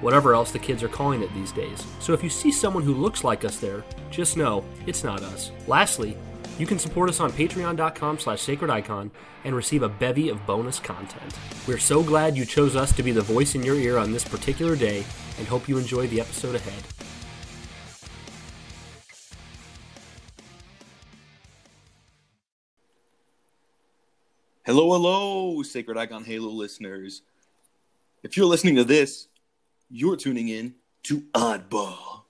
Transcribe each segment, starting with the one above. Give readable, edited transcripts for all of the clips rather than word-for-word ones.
whatever else the kids are calling it these days. So if you see someone who looks like us there, just know it's not us. Lastly, you can support us on patreon.com/sacredicon and receive a bevy of bonus content. We're so glad you chose us to be the voice in your ear on this particular day and hope you enjoy the episode ahead. Hello, hello, Sacred Icon Halo listeners. If you're listening to this, you're tuning in to Oddball.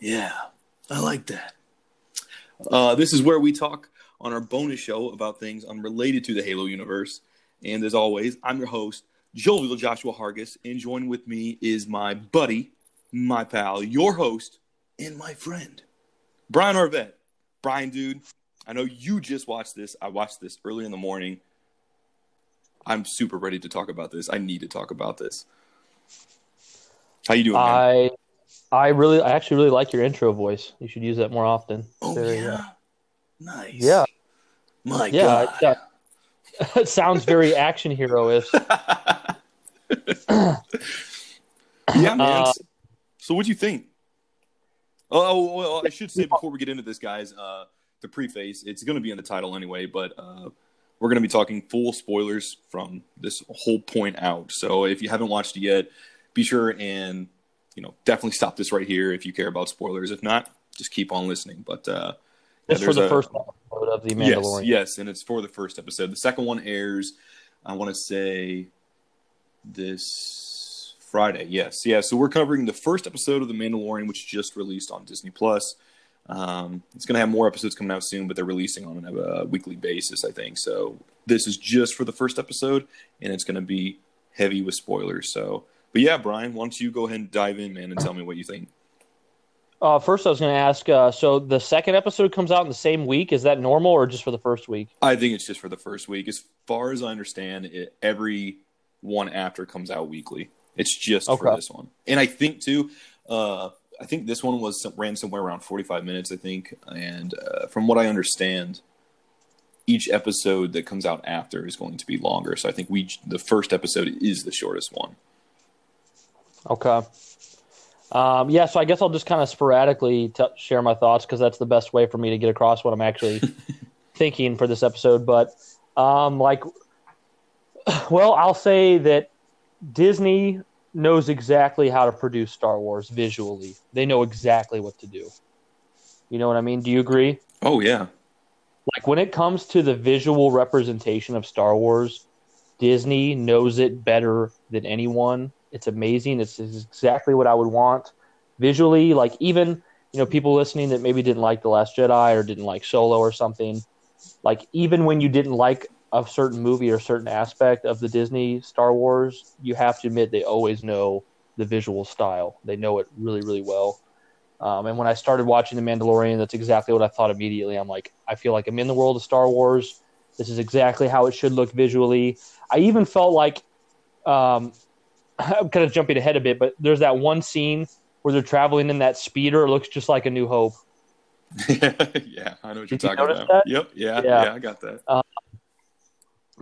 Yeah, I like that. This is where we talk on our bonus show about things unrelated to the Halo universe. And as always, I'm your host, Jovial Joshua Hargis, and joined with me is my buddy, my pal, your host, and my friend, Brian Arvett. Brian, dude, I know you just watched this. I watched this early in the morning. I'm super ready to talk about this. I need to talk about this. How you doing, man? I actually really like your intro voice. You should use that more often. Oh, there yeah. Nice. Yeah. My God. Yeah. It sounds very action hero-ish. Yeah, man. So what'd you think? Oh, I should say before we get into this, guys, the preface, it's going to be in the title anyway, but we're going to be talking full spoilers from this whole point out. So if you haven't watched it yet, be sure and, you know, definitely stop this right here if you care about spoilers. If not, just keep on listening. But just yeah, for the first episode of The Mandalorian. Yes, and it's for the first episode. The second one airs, I want to say, this Friday. Yes, yeah. So we're covering the first episode of The Mandalorian, which just released on Disney Plus. It's going to have more episodes coming out soon, but they're releasing on a weekly basis, I think. So this is just for the first episode, and it's going to be heavy with spoilers. So. But yeah, Brian, why don't you go ahead and dive in, man, and tell me what you think. First, I was going to ask, so the second episode comes out in the same week. Is that normal or just for the first week? I think it's just for the first week. As far as I understand, every one after comes out weekly. It's just for this one. And I think, too, I think this one ran somewhere around 45 minutes, I think. And from what I understand, each episode that comes out after is going to be longer. So I think the first episode is the shortest one. Okay. Yeah, so I guess I'll just kind of sporadically share my thoughts because that's the best way for me to get across what I'm actually thinking for this episode. But, I'll say that Disney knows exactly how to produce Star Wars visually. They know exactly what to do. You know what I mean? Do you agree? Oh, yeah. Like, when it comes to the visual representation of Star Wars, Disney knows it better than anyone. It's amazing. It's exactly what I would want visually. Like, even, you know, people listening that maybe didn't like The Last Jedi or didn't like Solo or something, like, even when you didn't like a certain movie or a certain aspect of the Disney Star Wars, you have to admit they always know the visual style. They know it really, really well. And when I started watching The Mandalorian, that's exactly what I thought immediately. I'm like, I feel like I'm in the world of Star Wars. This is exactly how it should look visually. I even felt like I'm kind of jumping ahead a bit, but there's that one scene where they're traveling in that speeder. It looks just like A New Hope. Yeah, I know what you're talking about. That? Yep, yeah, I got that. But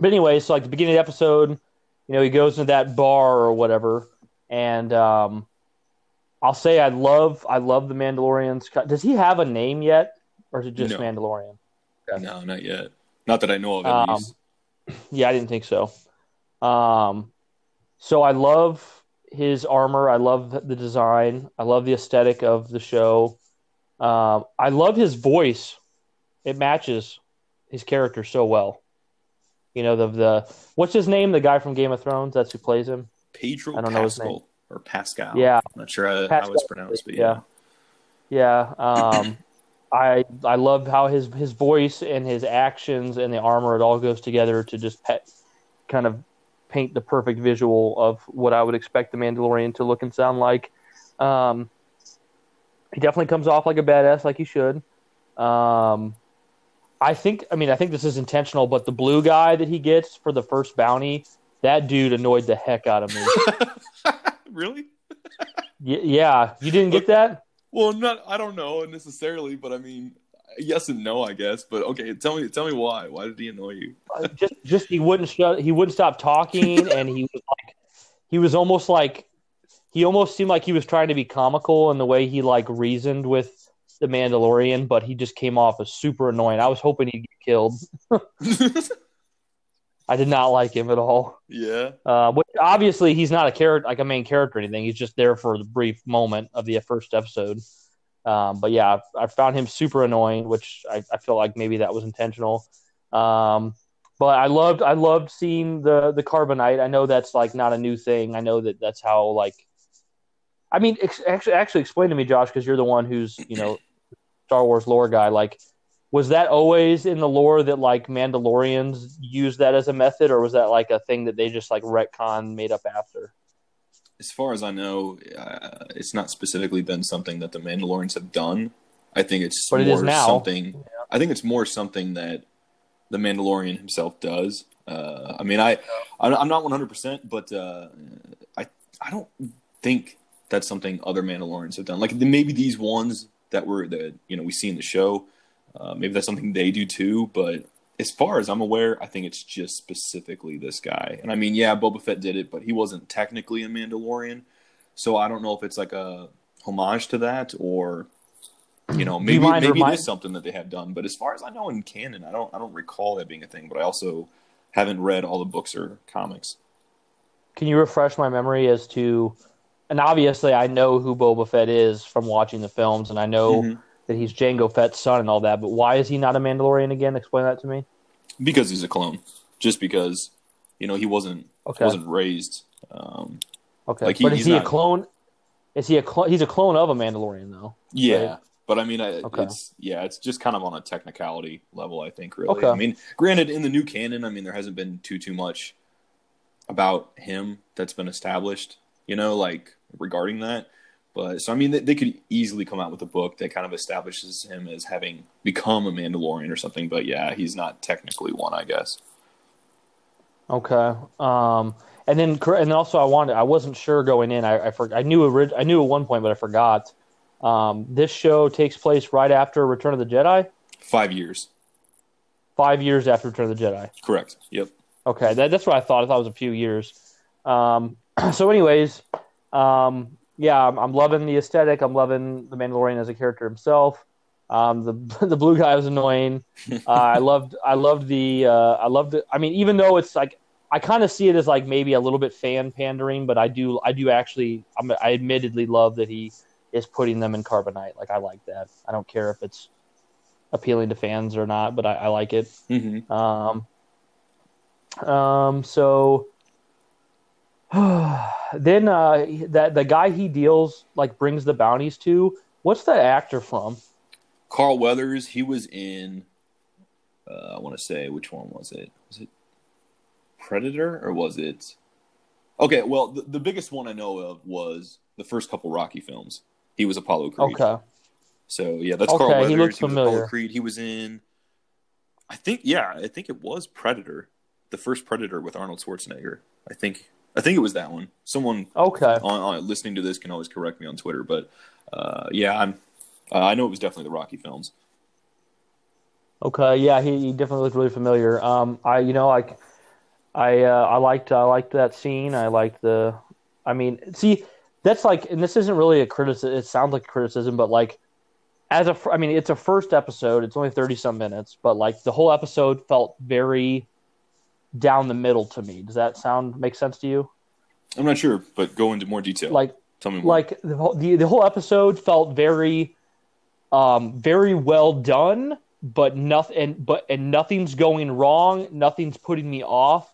anyway, so like the beginning of the episode, you know, he goes into that bar or whatever, and I'll say I love the Mandalorian's. Does he have a name yet, or is it just Mandalorian? Okay. No, not yet. Not that I know of, at least. Yeah, I didn't think so. So I love his armor. I love the design. I love the aesthetic of the show. I love his voice. It matches his character so well. You know, the what's his name? The guy from Game of Thrones. That's who plays him. Pedro. I don't know his name. Or Pascal. Yeah. I'm not sure how it's pronounced, but yeah. Yeah. I love how his voice and his actions and the armor, it all goes together to just kind of paint the perfect visual of what I would expect the Mandalorian to look and sound like. He definitely comes off like a badass, like he should. I think this is intentional, but the blue guy that he gets for the first bounty, that dude annoyed the heck out of me. Really? Yeah. You didn't get that? Well, I don't know necessarily, but I mean, yes and no, I guess. But okay, tell me why. Why did he annoy you? Just he wouldn't stop talking, and he almost seemed like he was trying to be comical in the way he like reasoned with the Mandalorian, but he just came off as super annoying. I was hoping he'd get killed. I did not like him at all. Yeah. Which obviously he's not a character, like a main character or anything. He's just there for the brief moment of the first episode. But yeah, I found him super annoying, which I feel like maybe that was intentional. But I loved seeing the carbonite. I know that's like not a new thing. I know that's how like, I mean, actually explain to me, Josh, because you're the one who's, you know, Star Wars lore guy. Like, was that always in the lore that like Mandalorians use that as a method, or was that like a thing that they just like retcon made up after? As far as I know, it's not specifically been something that the Mandalorians have done. I think it's something. Yeah. I think it's more something that the Mandalorian himself does. I mean, I'm not 100%, but I don't think that's something other Mandalorians have done. Like maybe these ones that you know we see in the show. Maybe that's something they do too, but as far as I'm aware, I think it's just specifically this guy. And I mean, yeah, Boba Fett did it, but he wasn't technically a Mandalorian, so I don't know if it's like a homage to that or, you know, maybe it is something that they have done. But as far as I know in canon, I don't recall that being a thing. But I also haven't read all the books or comics. Can you refresh my memory as to? And obviously, I know who Boba Fett is from watching the films, and I know. Mm-hmm. That he's Jango Fett's son and all that, but why is he not a Mandalorian again? Explain that to me. Because he's a clone. Just because, you know, he wasn't raised. Okay, like but is he a clone? Is he a clone? He's a clone of a Mandalorian, though. Yeah, right? But I mean, it's just kind of on a technicality level, I think. Really, okay. I mean, granted, in the new canon, I mean, there hasn't been too much about him that's been established. You know, like regarding that. But so I mean, they could easily come out with a book that kind of establishes him as having become a Mandalorian or something. But yeah, he's not technically one, I guess. Okay, and also I wasn't sure going in. I knew at one point, but I forgot. This show takes place right after Return of the Jedi. 5 years. 5 years after Return of the Jedi. Correct. Yep. Okay, that's what I thought. I thought it was a few years. So, anyways. Yeah, I'm loving the aesthetic. I'm loving the Mandalorian as a character himself. The blue guy was annoying. I loved it. I mean, even though it's like I kind of see it as like maybe a little bit fan pandering, but I do actually. I admittedly love that he is putting them in carbonite. Like I like that. I don't care if it's appealing to fans or not, but I like it. Mm-hmm. So. Then that the guy he deals like brings the bounties to. What's that actor from? Carl Weathers. He was in. I want to say which one was it? Was it Predator or was it? Okay, well the biggest one I know of was the first couple Rocky films. He was Apollo Creed. Okay. So yeah, that's Carl Weathers. He looks familiar. Was Apollo Creed. He was in. I think it was Predator, the first Predator with Arnold Schwarzenegger. I think it was that one. Someone on listening to this can always correct me on Twitter, but yeah, I know it was definitely the Rocky films. Okay, yeah, he definitely looked really familiar. I liked that scene. That's like, and this isn't really a criticism. It sounds like a criticism, but like it's a first episode. It's only 30-some minutes, but like the whole episode felt very down the middle to me. Does that sound make sense to you? I'm not sure, but go into more detail. Like, tell me more. Like the whole episode felt very, very well done, but nothing's going wrong. Nothing's putting me off,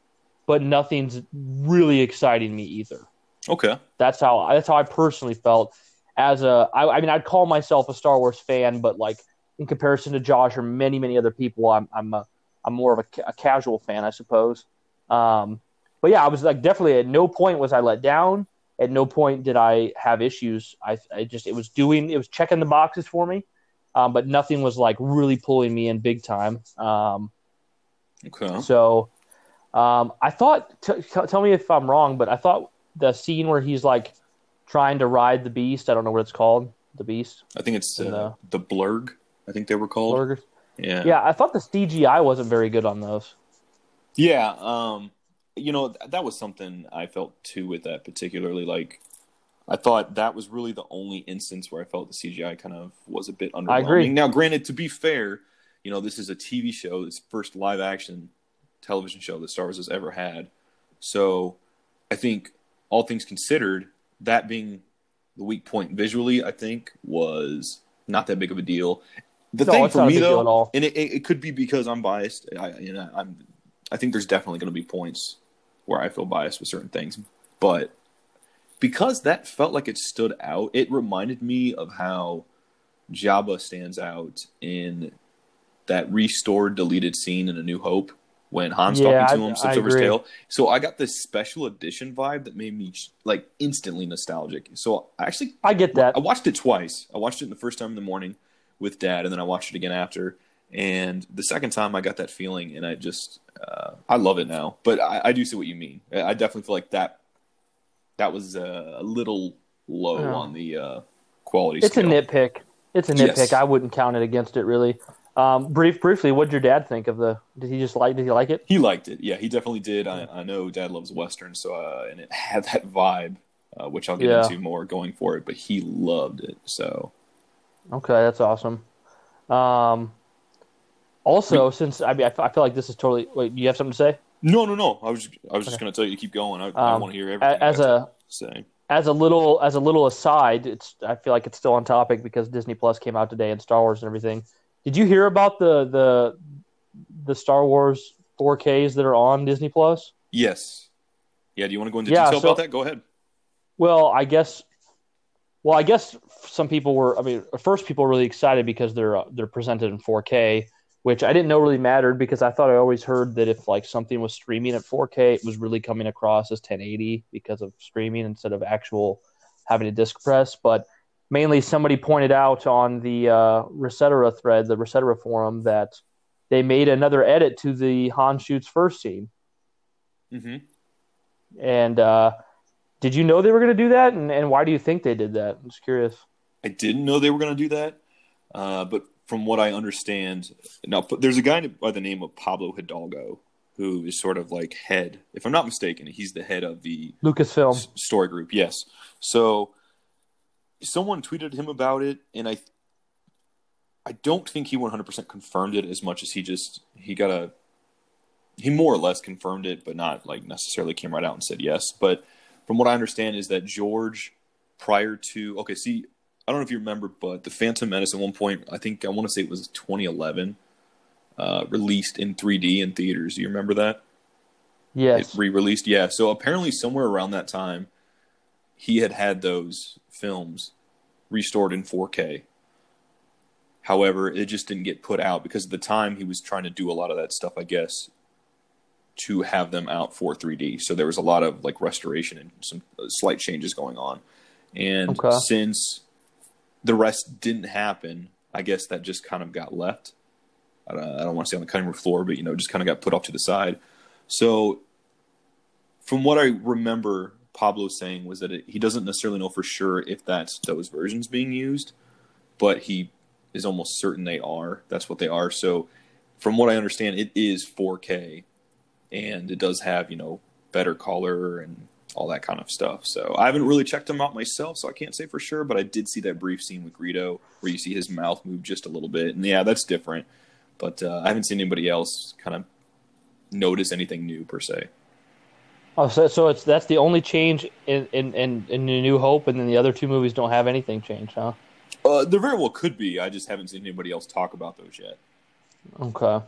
but nothing's really exciting me either. Okay, that's how I personally felt. I mean, I'd call myself a Star Wars fan, but like in comparison to Josh or many other people, I'm more of a casual fan, I suppose. But yeah, I was like, definitely at no point was I let down. At no point did I have issues. It was checking the boxes for me, but nothing was like really pulling me in big time. Okay. So I thought, tell me if I'm wrong, but I thought the scene where he's like trying to ride the beast, I don't know what it's called, the beast. I think it's the Blurg, I think they were called. Blurgers. Yeah. Yeah, I thought the CGI wasn't very good on those. Yeah, you know, that was something I felt too with that particularly. Like, I thought that was really the only instance where I felt the CGI kind of was a bit underwhelming. I agree. Now, granted, to be fair, you know, this is a TV show. It's the first live-action television show that Star Wars has ever had. So I think all things considered, that being the weak point visually, I think, was not that big of a deal. The thing for me, though, and it could be because I'm biased, I think there's definitely going to be points where I feel biased with certain things, but because that felt like it stood out, it reminded me of how Jabba stands out in that restored, deleted scene in A New Hope when Han's talking to him, slips over his tail. So I got this special edition vibe that made me like instantly nostalgic. So I get that. I watched it twice. I watched it the first time in the morning with Dad, and then I watched it again after. And the second time I got that feeling, and I just, I love it now. But I do see what you mean. I definitely feel like that was a little low on the quality scale. It's a nitpick. Yes. I wouldn't count it against it, really. Briefly, what did your dad think of did he like it? He liked it. Yeah, he definitely did. Yeah. I know Dad loves Westerns, so, and it had that vibe, which I'll get into more going forward, but he loved it, so. Okay, that's awesome. Also, since I feel like this is totally. Wait, do you have something to say? No. I was just going to tell you to keep going. I want to hear everything. As a little aside, I feel like it's still on topic because Disney Plus came out today and Star Wars and everything. Did you hear about the Star Wars 4Ks that are on Disney Plus? Yes. Yeah. Do you want to go into detail about that? Go ahead. Well, I guess some people were. I mean, at first people were really excited because they're presented in 4K. Which I didn't know really mattered because I thought I always heard that if like something was streaming at 4K, it was really coming across as 1080 because of streaming instead of actual having a disc press. But mainly somebody pointed out on the Resetera thread, the Resetera forum, that they made another edit to the Han shoots first scene. Mm-hmm. And did you know they were going to do that? And why do you think they did that? I'm just curious. I didn't know they were going to do that, but from what I understand, now there's a guy by the name of Pablo Hidalgo who is sort of like head, if I'm not mistaken, he's the head of the Lucasfilm story group. Yes. So someone tweeted him about it, and I don't think he 100% confirmed it as much as he more or less confirmed it, but not like necessarily came right out and said yes. But from what I understand is that George, prior to I don't know if you remember, but The Phantom Menace at one point, I think I want to say it was 2011, released in 3D in theaters. Do you remember that? Yes. It re-released? Yeah. So apparently somewhere around that time, he had those films restored in 4K. However, it just didn't get put out because at the time he was trying to do a lot of that stuff, I guess, to have them out for 3D. So there was a lot of like restoration and some slight changes going on. And since the rest didn't happen, I guess that just kind of got left. I don't want to say on the cutting room floor, but, you know, just kind of got put off to the side. So from what I remember Pablo saying was that he doesn't necessarily know for sure if that's those versions being used, but he is almost certain they are. That's what they are. So from what I understand, it is 4K, and it does have, you know, better color and all that kind of stuff. So I haven't really checked them out myself, so I can't say for sure, but I did see that brief scene with Greedo where you see his mouth move just a little bit. And yeah, that's different. But I haven't seen anybody else kind of notice anything new per se. Oh, so that's the only change in The New Hope, and then the other two movies don't have anything changed, huh? There very well could be. I just haven't seen anybody else talk about those yet. Okay.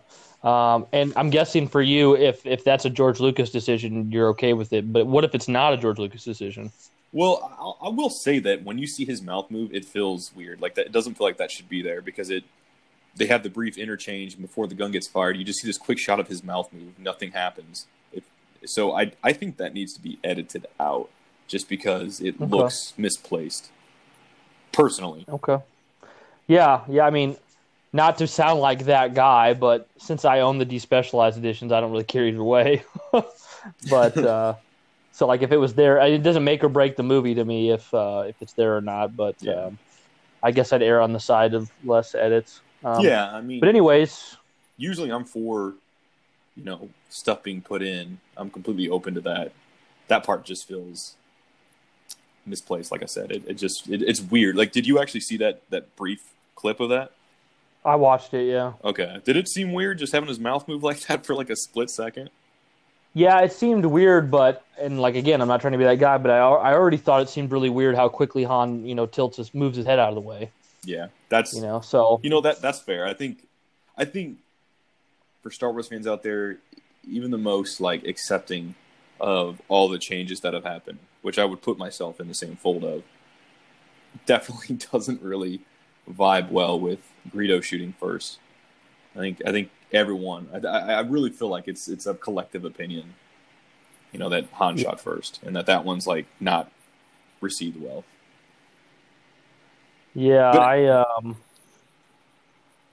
And I'm guessing for you, if that's a George Lucas decision, you're okay with it. But what if it's not a George Lucas decision? Well, I will say that when you see his mouth move, it feels weird. Like that, it doesn't feel like that should be there because they have the brief interchange before the gun gets fired. You just see this quick shot of his mouth move. Nothing happens. So I think that needs to be edited out just because it looks misplaced. Personally. Okay. Yeah. I mean, not to sound like that guy, but since I own the despecialized editions, I don't really care either way. But so, like, if it was there, it doesn't make or break the movie to me if it's there or not. But I guess I'd err on the side of less edits. I mean, but anyways, usually I'm for stuff being put in. I'm completely open to that. That part just feels misplaced. Like I said, it's weird. Like, did you actually see that brief clip of that? I watched it, yeah. Okay. Did it seem weird just having his mouth move like that for like a split second? Yeah, it seemed weird, but, and like, again, I'm not trying to be that guy, but I already thought it seemed really weird how quickly Han, moves his head out of the way. Yeah, that's, that's fair. I think for Star Wars fans out there, even the most like accepting of all the changes that have happened, which I would put myself in the same fold of, definitely doesn't really vibe well with Greedo shooting first. I think everyone. I really feel like it's a collective opinion, that Han shot first, and that one's like not received well. Yeah, but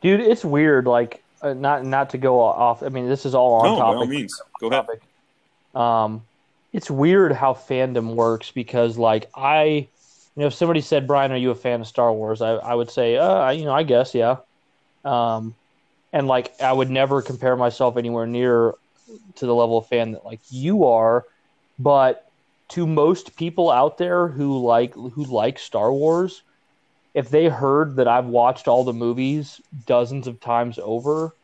dude, it's weird. Like, not to go off. I mean, this is all on topic. No, by all means, go ahead. It's weird how fandom works because, like, if somebody said, Brian, are you a fan of Star Wars? I would say, I guess, yeah. And, like, I would never compare myself anywhere near to the level of fan that, like, you are. But to most people out there who like Star Wars, if they heard that I've watched all the movies dozens of times over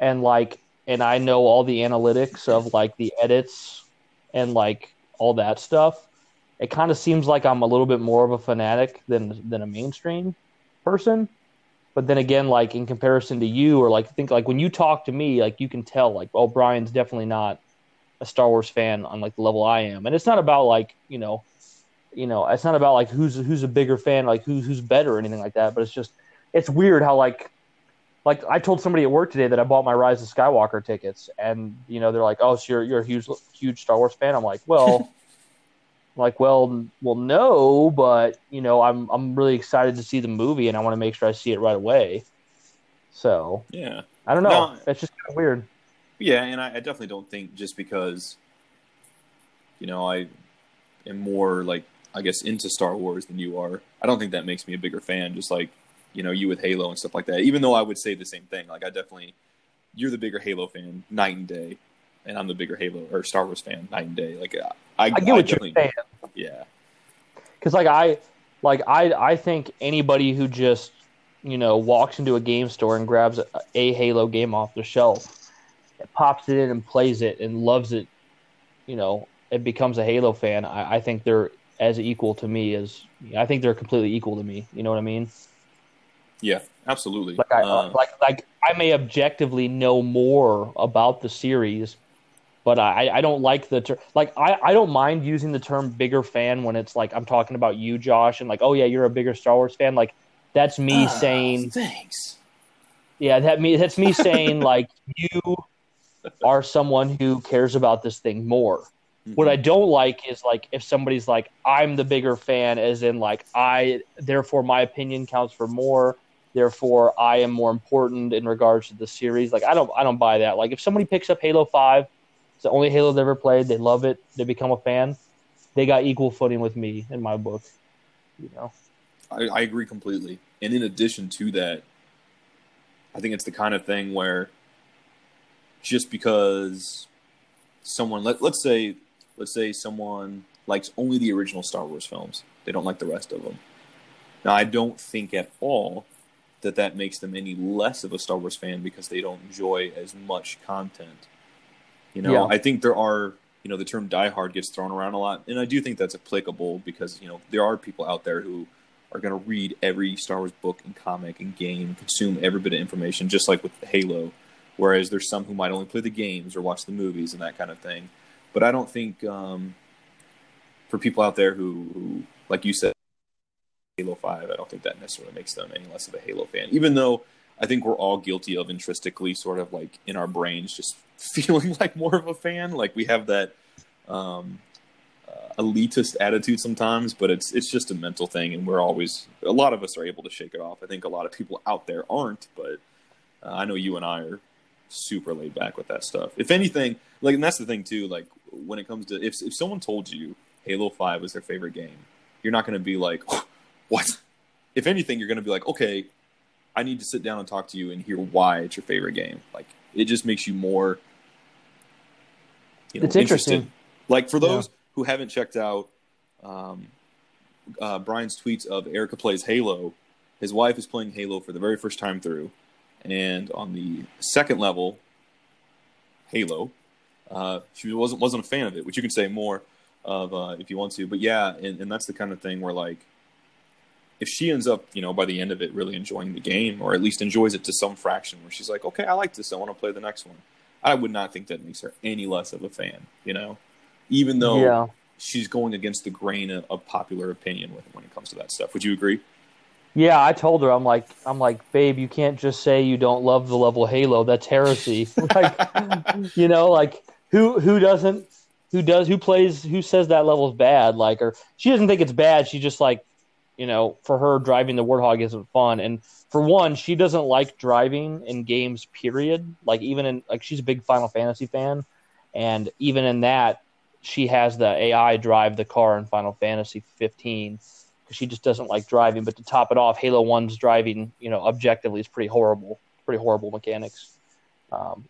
and, like, and I know all the analytics of, like, the edits and, like, all that stuff, it kind of seems like I'm a little bit more of a fanatic than a mainstream person. But then again, like in comparison to you, or like think like when you talk to me, like you can tell like, oh, Brian's definitely not a Star Wars fan on like the level I am. And it's not about like, it's not about like who's a bigger fan, like who's better or anything like that. But it's just, it's weird how like I told somebody at work today that I bought my Rise of Skywalker tickets and they're like, oh, so you're a huge Star Wars fan. I'm like, well, like, well, no, but I'm really excited to see the movie, and I want to make sure I see it right away. So yeah, I don't know. No, it's just kind of weird. Yeah, and I definitely don't think just because I am more like I guess into Star Wars than you are. I don't think that makes me a bigger fan. Just like you with Halo and stuff like that. Even though I would say the same thing. Like I definitely, you're the bigger Halo fan, night and day. And I'm the bigger Halo or Star Wars fan, night and day. Like I get what you're saying. Yeah, because I think anybody who just walks into a game store and grabs a Halo game off the shelf, it pops it in and plays it and loves it, it becomes a Halo fan. I think they're as equal to me as I think they're completely equal to me. You know what I mean? Yeah, absolutely. Like I may objectively know more about the series. But I don't like the term. Like, I don't mind using the term bigger fan when it's like I'm talking about you, Josh, and like, oh, yeah, you're a bigger Star Wars fan. Like, that's me saying. Thanks. Yeah, that's me saying, like, you are someone who cares about this thing more. Mm-hmm. What I don't like is, like, if somebody's like, I'm the bigger fan, as in, like, therefore, my opinion counts for more. Therefore, I am more important in regards to the series. Like, I don't buy that. Like, if somebody picks up Halo 5. It's the only Halo they've ever played. They love it. They become a fan. They got equal footing with me in my book. I agree completely. And in addition to that, I think it's the kind of thing where just because someone let's say someone likes only the original Star Wars films, they don't like the rest of them. Now, I don't think at all that makes them any less of a Star Wars fan because they don't enjoy as much content. Yeah. I think there are, the term diehard gets thrown around a lot. And I do think that's applicable because, there are people out there who are going to read every Star Wars book and comic and game, consume every bit of information, just like with Halo. Whereas there's some who might only play the games or watch the movies and that kind of thing. But I don't think for people out there who, like you said, Halo 5, I don't think that necessarily makes them any less of a Halo fan. Even though I think we're all guilty of intrinsically sort of like in our brains just feeling like more of a fan. Like we have that elitist attitude sometimes, but it's just a mental thing. And we're always, a lot of us are able to shake it off. I think a lot of people out there aren't, but I know you and I are super laid back with that stuff. If anything, like, and that's the thing too, like when it comes to, if someone told you Halo 5 was their favorite game, you're not going to be like, oh, what? If anything, you're going to be like, okay, I need to sit down and talk to you and hear why it's your favorite game. Like, it just makes you more, you know, it's interested. Like, for those who haven't checked out Brian's tweets of Erica Plays Halo, his wife is playing Halo for the very first time through. And on the second level, Halo, she wasn't a fan of it, which you can say more of if you want to. But yeah, and that's the kind of thing where, like, if she ends up, you know, by the end of it really enjoying the game, or at least enjoys it to some fraction where she's like, okay, I like this, I want to play the next one, I would not think that makes her any less of a fan, you know? Even though she's going against the grain of popular opinion when it comes to that stuff. Would you agree? Yeah, I told her, I'm like, babe, you can't just say you don't love the level Halo. That's heresy. Like, you know, like who doesn't, who says that level's bad? Like, or she doesn't think it's bad. She just, like, you know, for her, driving the Warthog isn't fun. And for one, she doesn't like driving in games, period. Like, even in, like, she's a big Final Fantasy fan. And even in that, she has the AI drive the car in Final Fantasy 15 because she just doesn't like driving. But to top it off, Halo 1's driving, you know, objectively is pretty horrible mechanics.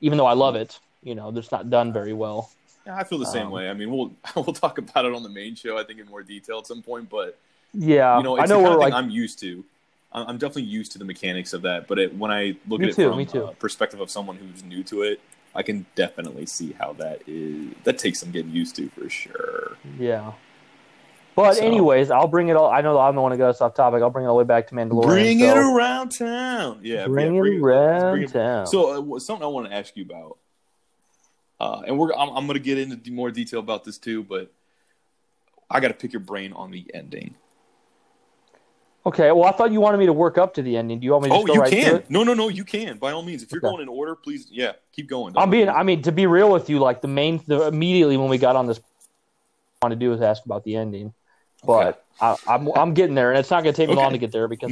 Even though I love it, you know, it's not done very well. Yeah, I feel the same way. I mean, we'll talk about it on the main show, I think, in more detail at some point, but yeah, you know, I know we're like, I'm used to. I'm definitely used to the mechanics of that, but when I look at it from a perspective of someone who's new to it, I can definitely see how that takes some getting used to, for sure. Yeah. But anyways, I'll bring it all. I know I don't want to go off topic. I'll bring it all the way back to Mandalorian. Bring it around town. Yeah, bring it around town. So something I want to ask you about, and I'm going to get into more detail about this too, but I got to pick your brain on the ending. Okay, well, I thought you wanted me to work up to the ending. Do you want me to just go right to it? No, you can. By all means, if you're going in order, please, keep going. To be real with you, like, immediately when we got on this, I wanted to do was ask about the ending. But I'm getting there, and it's not going to take me long to get there because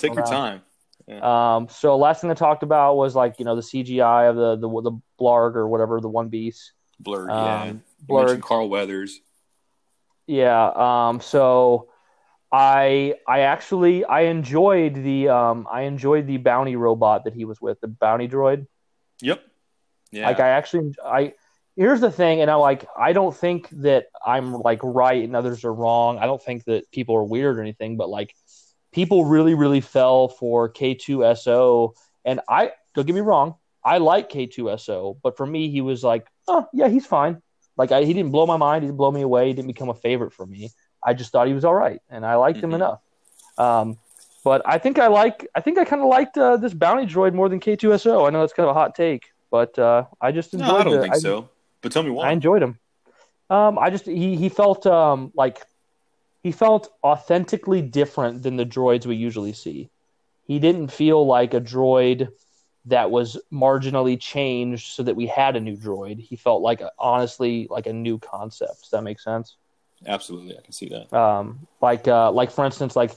take your time. Yeah. So last thing I talked about was, like, you know, the CGI of the Blurg or whatever, the one beast. Blurg, Blurg. You mentioned Carl Weathers. Yeah. So. I enjoyed the bounty robot that he was with, the bounty droid. Yep. Yeah. Like, here's the thing, and I don't think that I'm, like, right and others are wrong. I don't think that people are weird or anything, but, like, people really, really fell for K2SO, and don't get me wrong, I like K2SO, but for me, he was like, oh yeah, he's fine. Like, he didn't blow my mind, he didn't blow me away, he didn't become a favorite for me. I just thought he was all right, and I liked him enough. But I kind of liked this bounty droid more than K2SO. I know that's kind of a hot take, but I just enjoyed it. No, I don't think so. But tell me why. I enjoyed him. He felt like he felt authentically different than the droids we usually see. He didn't feel like a droid that was marginally changed so that we had a new droid. He felt like honestly like a new concept. Does that make sense? Absolutely, I can see that. Like for instance, like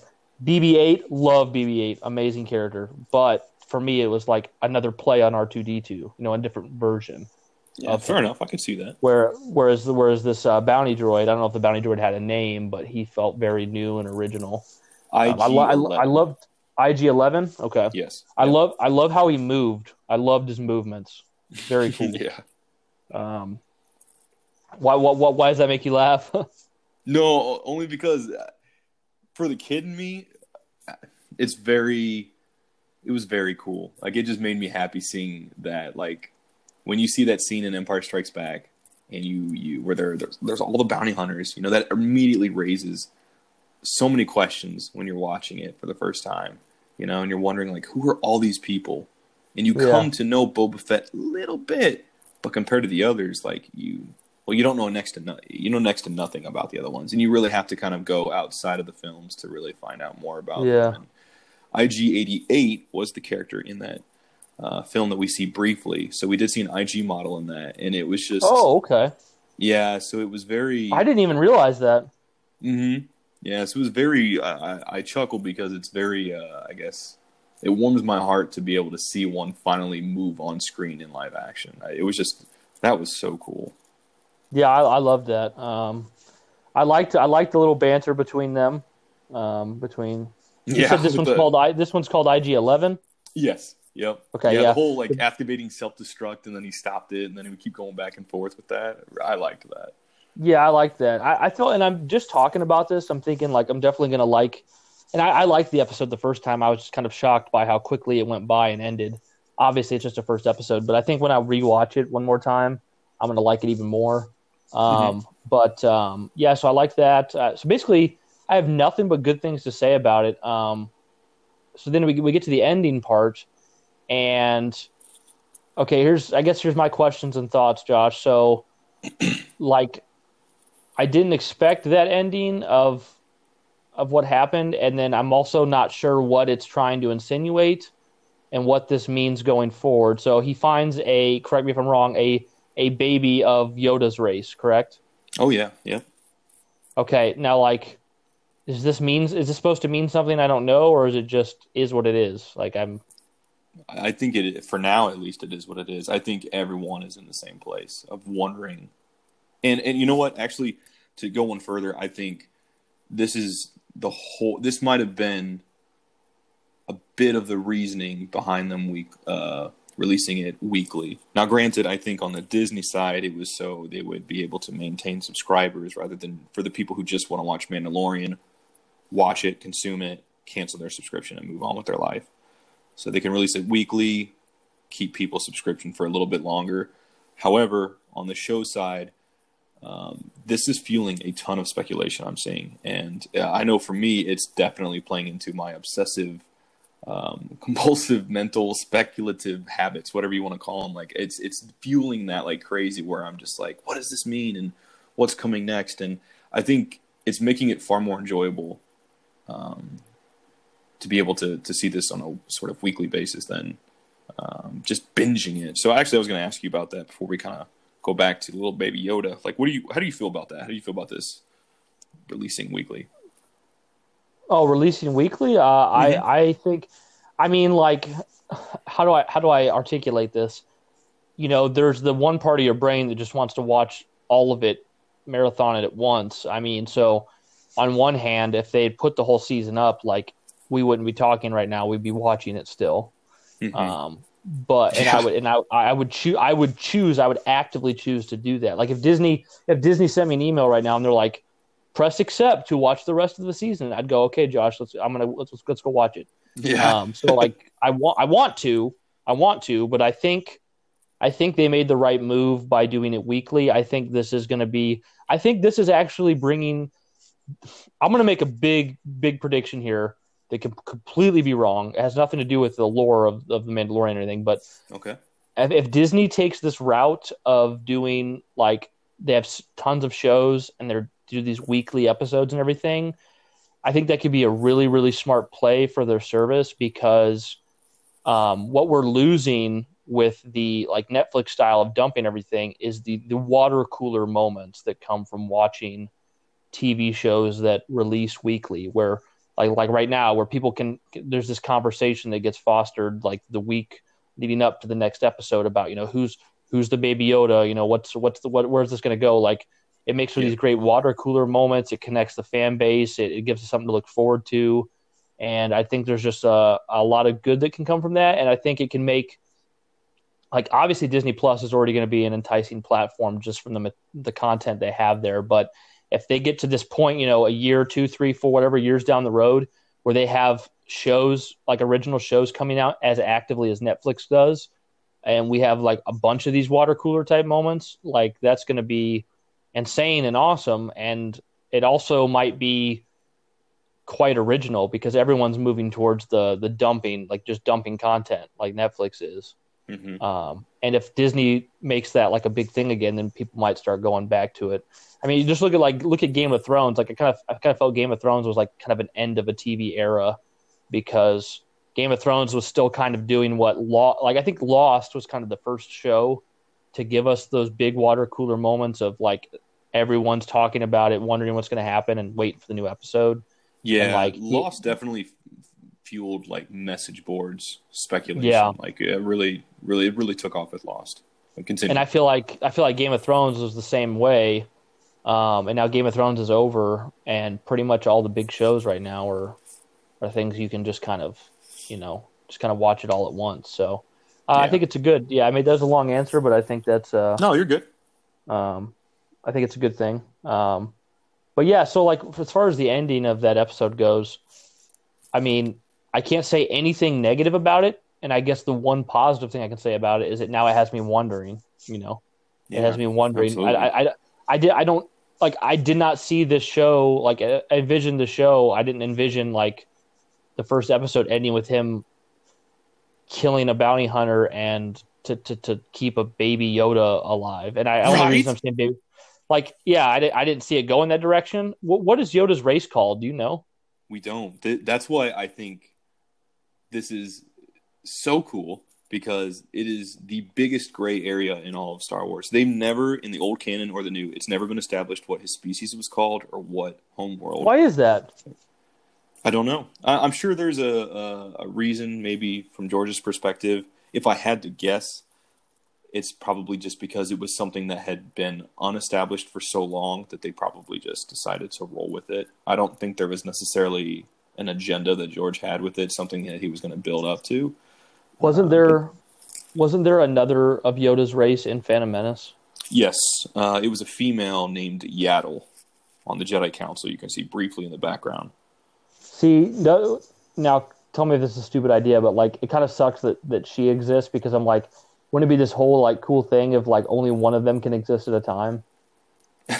BB-8, love BB-8, amazing character. But for me, it was like another play on R2-D2, you know, a different version. Yeah, fair enough. I can see that. Whereas this bounty droid, I don't know if the bounty droid had a name, but he felt very new and original. I loved IG-11. Okay. Yes. I love how he moved. I loved his movements. Very cool. Yeah. Why does that make you laugh? No, only because for the kid in me, it was very cool. Like, it just made me happy seeing that. Like, when you see that scene in Empire Strikes Back, and you where there's all the bounty hunters, you know, that immediately raises so many questions when you're watching it for the first time, you know, and you're wondering, like, who are all these people? And you come to know Boba Fett a little bit, but compared to the others, like, you don't know next to nothing about the other ones, and you really have to kind of go outside of the films to really find out more about them. And IG-88 was the character in that film that we see briefly, so we did see an IG model in that, and it was just so it was very... I didn't even realize that. Mm-hmm. Yeah, so it was very... I chuckle because it's very, I guess... It warms my heart to be able to see one finally move on screen in live action. It was just... That was so cool. Yeah, I loved that. I liked the little banter between them. You said this one's called IG-11? Yes. Yep. Okay, yeah. The whole, like, activating self-destruct, and then he stopped it, and then he would keep going back and forth with that. I liked that. Yeah, I liked that. I felt, and I'm just talking about this, I'm thinking, like, I'm definitely going to like... And I liked the episode the first time. I was just kind of shocked by how quickly it went by and ended. Obviously, it's just a first episode, but I think when I rewatch it one more time, I'm going to like it even more. So I like that. So basically, I have nothing but good things to say about it. So then we get to the ending part, and okay, here's my questions and thoughts, Josh. So, like, I didn't expect that ending of what happened, and then I'm also not sure what it's trying to insinuate and what this means going forward. So he finds a, correct me if I'm wrong, a baby of Yoda's race, correct? Oh, yeah, yeah. Okay, now, like, is this supposed to mean something I don't know, or is it just is what it is? Like, I think it, for now at least, it is what it is. I think everyone is in the same place of wondering. And you know what? Actually, to go one further, I think this is... This might have been a bit of the reasoning behind them releasing it weekly. Now, granted, I think on the Disney side, it was so they would be able to maintain subscribers rather than for the people who just want to watch Mandalorian, watch it, consume it, cancel their subscription, and move on with their life. So they can release it weekly, keep people's subscription for a little bit longer. However, on the show side, this is fueling a ton of speculation I'm seeing. And I know for me, it's definitely playing into my obsessive, compulsive, mental, speculative habits, whatever you want to call them. Like it's fueling that like crazy where I'm just like, what does this mean? And what's coming next? And I think it's making it far more enjoyable, to be able to see this on a sort of weekly basis than, just binging it. So actually I was going to ask you about that before we kind of go back to little baby Yoda. Like, how do you feel about that? How do you feel about this releasing weekly? Oh, releasing weekly? Mm-hmm. I think, I mean, like, how do I articulate this? You know, there's the one part of your brain that just wants to watch all of it, marathon it at once. I mean, so on one hand, if they had put the whole season up, like, we wouldn't be talking right now. We'd be watching it still. Mm-hmm. But I would actively choose to do that. Like if Disney sent me an email right now and they're like, press accept to watch the rest of the season, I'd go, okay, Josh, let's go watch it. Yeah. So like I want to, but I think they made the right move by doing it weekly. I think this is going to be. I think this is actually bringing. I'm going to make a big prediction here. They can completely be wrong. It has nothing to do with the lore of The Mandalorian or anything. But okay, if Disney takes this route of doing, like, they have tons of shows and they do these weekly episodes and everything, I think that could be a really, really smart play for their service because what we're losing with the, like, Netflix style of dumping everything is the water cooler moments that come from watching TV shows that release weekly where... Like right now where people can, there's this conversation that gets fostered like the week leading up to the next episode about, you know, who's the baby Yoda, you know, where's this going to go? Like it makes for these great water cooler moments. It connects the fan base. It gives us something to look forward to. And I think there's just a lot of good that can come from that. And I think it can make, like, obviously Disney Plus is already going to be an enticing platform just from the content they have there. But if they get to this point, you know, a year, two, three, four, whatever years down the road where they have shows, like original shows coming out as actively as Netflix does, and we have like a bunch of these water cooler type moments, like that's going to be insane and awesome. And it also might be quite original because everyone's moving towards the dumping, like just dumping content like Netflix is. Mm-hmm. And if Disney makes that like a big thing again, then people might start going back to it. I mean, you just look at Game of Thrones. Like I kind of felt Game of Thrones was like kind of an end of a TV era because Game of Thrones was still kind of doing what I think Lost was kind of the first show to give us those big water cooler moments of like everyone's talking about it, wondering what's going to happen and waiting for the new episode. Yeah. And, like, Lost definitely fueled like message boards, speculation. Yeah. Like it really took off with Lost. And I feel like Game of Thrones was the same way. And now Game of Thrones is over and pretty much all the big shows right now are things you can just kind of, watch it all at once. So yeah. I think it's a good, I mean, that was a long answer, but I think that's no, you're good. I think it's a good thing. But yeah, so like as far as the ending of that episode goes, I mean, I can't say anything negative about it. And I guess the one positive thing I can say about it is that now it has me wondering, it has me wondering. I did not see this show. Like I envisioned the show. I didn't envision like the first episode ending with him killing a bounty hunter and to keep a baby Yoda alive. And I only reason I'm saying baby, like, I didn't see it go in that direction. What is Yoda's race called? Do you know? We don't. That's why I think this is so cool, because it is the biggest gray area in all of Star Wars. They've never, in the old canon or the new, it's never been established what his species was called or what homeworld. Why is that? I don't know. I'm sure there's a reason, maybe from George's perspective. If I had to guess, it's probably just because it was something that had been unestablished for so long that they probably just decided to roll with it. I don't think there was necessarily an agenda that George had with it, something that he was going to build up to. Wasn't there another of Yoda's race in Phantom Menace? Yes. It was a female named Yaddle on the Jedi Council. You can see briefly in the background. See, now tell me if this is a stupid idea, but like it kind of sucks that she exists, because I'm like, wouldn't it be this whole like cool thing of like only one of them can exist at a time?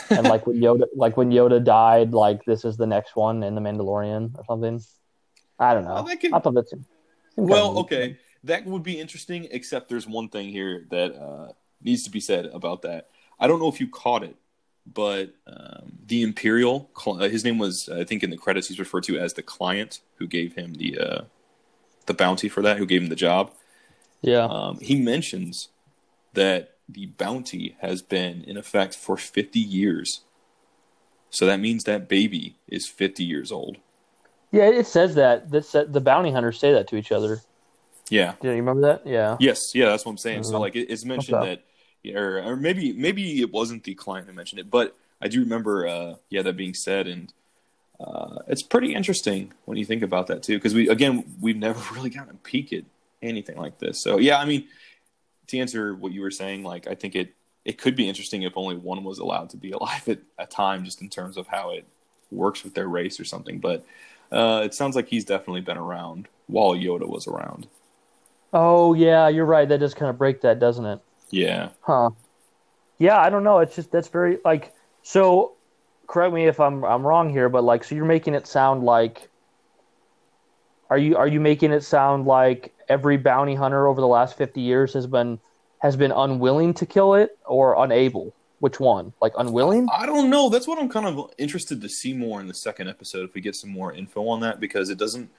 And like when Yoda died, like this is the next one in The Mandalorian or something. I don't know. I thought that seemed well, okay. That would be interesting, except there's one thing here that needs to be said about that. I don't know if you caught it, but the Imperial, his name was, I think in the credits, he's referred to as the client who gave him the bounty for that, who gave him the job. Yeah. He mentions that the bounty has been in effect for 50 years. So that means that baby is 50 years old. Yeah, it says that. The bounty hunters say that to each other. Yeah. Do you remember that? Yeah. Yes. Yeah, that's what I'm saying. Mm-hmm. So like it's mentioned that, or maybe it wasn't the client who mentioned it, but I do remember that being said, and it's pretty interesting when you think about that too, because we've never really gotten a peek at anything like this. So yeah, I mean, to answer what you were saying, like I think it could be interesting if only one was allowed to be alive at a time, just in terms of how it works with their race or something. But it sounds like he's definitely been around while Yoda was around. Oh, yeah, you're right. That does kind of break that, doesn't it? Yeah. Huh. Yeah, I don't know. It's just, that's very, like, so, correct me if I'm wrong here, but, like, so you're making it sound like, are you making it sound like every bounty hunter over the last 50 years has been unwilling to kill it, or unable? Which one? Like, unwilling? I don't know. That's what I'm kind of interested to see more in the second episode, if we get some more info on that, because it doesn't...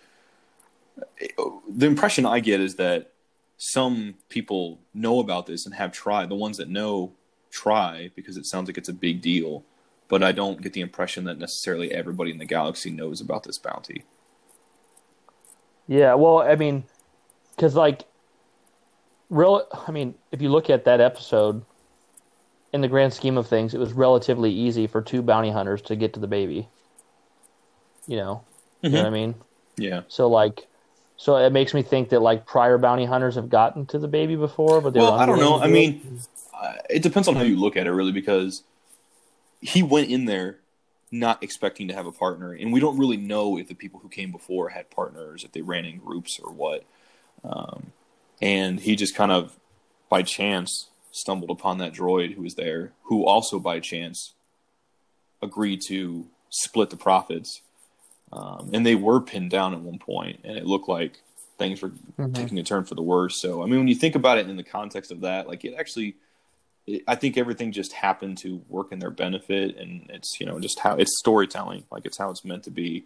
The impression I get is that some people know about this and have tried. The ones that know try, because it sounds like it's a big deal. But I don't get the impression that necessarily everybody in the galaxy knows about this bounty. Yeah, well, I mean, because, like, if you look at that episode, in the grand scheme of things, it was relatively easy for two bounty hunters to get to the baby. You know what I mean? Yeah. So, like... So it makes me think that like prior bounty hunters have gotten to the baby before, but I don't know. I mean, it depends on how you look at it, really, because he went in there not expecting to have a partner, and we don't really know if the people who came before had partners, if they ran in groups or what. And he just kind of by chance stumbled upon that droid who was there, who also by chance agreed to split the profits. And they were pinned down at one point, and it looked like things were taking a turn for the worse. So, I mean, when you think about it in the context of that, like, it actually, I think everything just happened to work in their benefit, and it's, you know, just how it's storytelling, like it's how it's meant to be.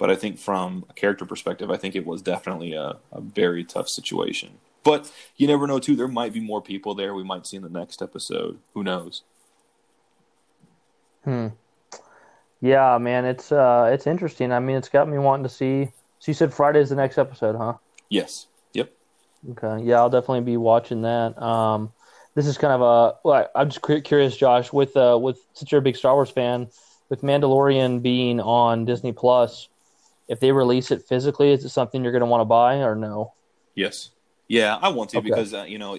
But I think from a character perspective, I think it was definitely a very tough situation. But you never know, too. There might be more people there we might see in the next episode. Who knows? Yeah, man, it's interesting. I mean, it's got me wanting to see. So you said Friday is the next episode, huh? Yes. Yep. Okay. Yeah, I'll definitely be watching that. This is kind of a. Well, I'm just curious, Josh, with since you're a big Star Wars fan, with Mandalorian being on Disney Plus, if they release it physically, is it something you're going to want to buy or no? Yes. Yeah, I want to because you know,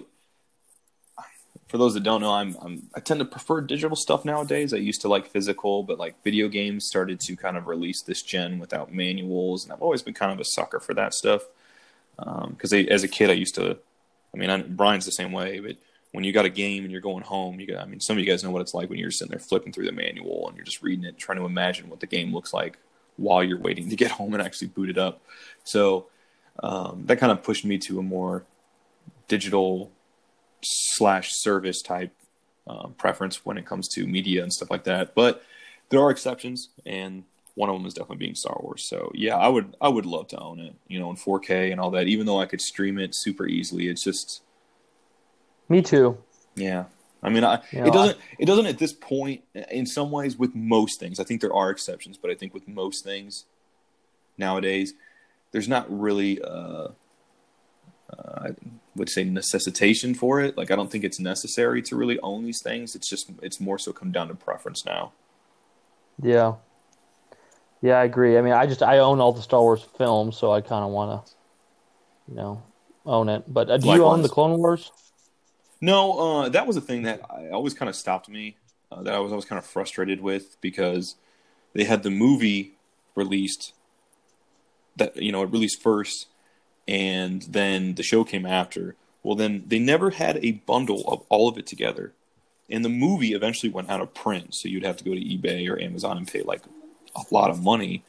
for those that don't know, I tend to prefer digital stuff nowadays. I used to like physical, but like video games started to kind of release this gen without manuals, and I've always been kind of a sucker for that stuff. Because as a kid, I used to. I mean, Brian's the same way, but when you got a game and you're going home, I mean, some of you guys know what it's like when you're sitting there flipping through the manual and you're just reading it, trying to imagine what the game looks like while you're waiting to get home and actually boot it up. So. That kind of pushed me to a more digital / service type preference when it comes to media and stuff like that. But there are exceptions, and one of them is definitely being Star Wars. So yeah, I would love to own it, you know, in 4K and all that. Even though I could stream it super easily, it's just me too. Yeah, I mean, it doesn't at this point. In some ways, with most things, I think there are exceptions, but I think with most things nowadays. There's not really, I would say, necessitation for it. Like, I don't think it's necessary to really own these things. It's more so come down to preference now. Yeah. Yeah, I agree. I mean, I own all the Star Wars films, so I kind of want to, you know, own it. But do you own the Clone Wars? No, that was a thing that always kind of stopped me, that I was always kind of frustrated with because they had the movie released that, you know, it released first and then the show came after. Well, then they never had a bundle of all of it together. And the movie eventually went out of print. So you'd have to go to eBay or Amazon and pay like a lot of money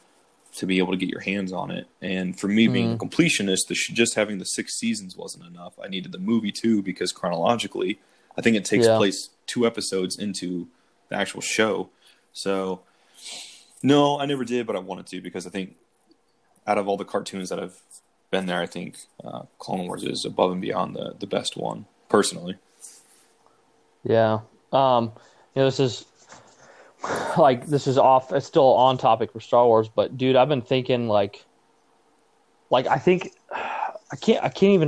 to be able to get your hands on it. And for me being a completionist, just having the 6 seasons wasn't enough. I needed the movie too, because chronologically, I think it takes place 2 episodes into the actual show. So no, I never did, but I wanted to, because I think, out of all the cartoons that have been there, I think Clone Wars is above and beyond the best one, personally. Yeah. You know, this is off. It's still on topic for Star Wars, but dude, I've been thinking like I think I can't even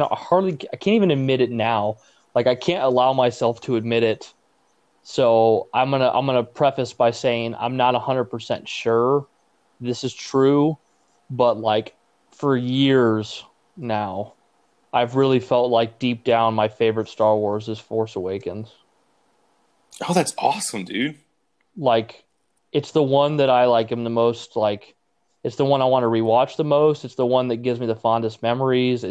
admit it now. Like, I can't allow myself to admit it. So I'm gonna preface by saying I'm not 100% sure this is true. But, like, for years now, I've really felt like deep down my favorite Star Wars is Force Awakens. Oh, that's awesome, dude. Like, it's the one that I, like, am the most, like, it's the one I want to rewatch the most. It's the one that gives me the fondest memories.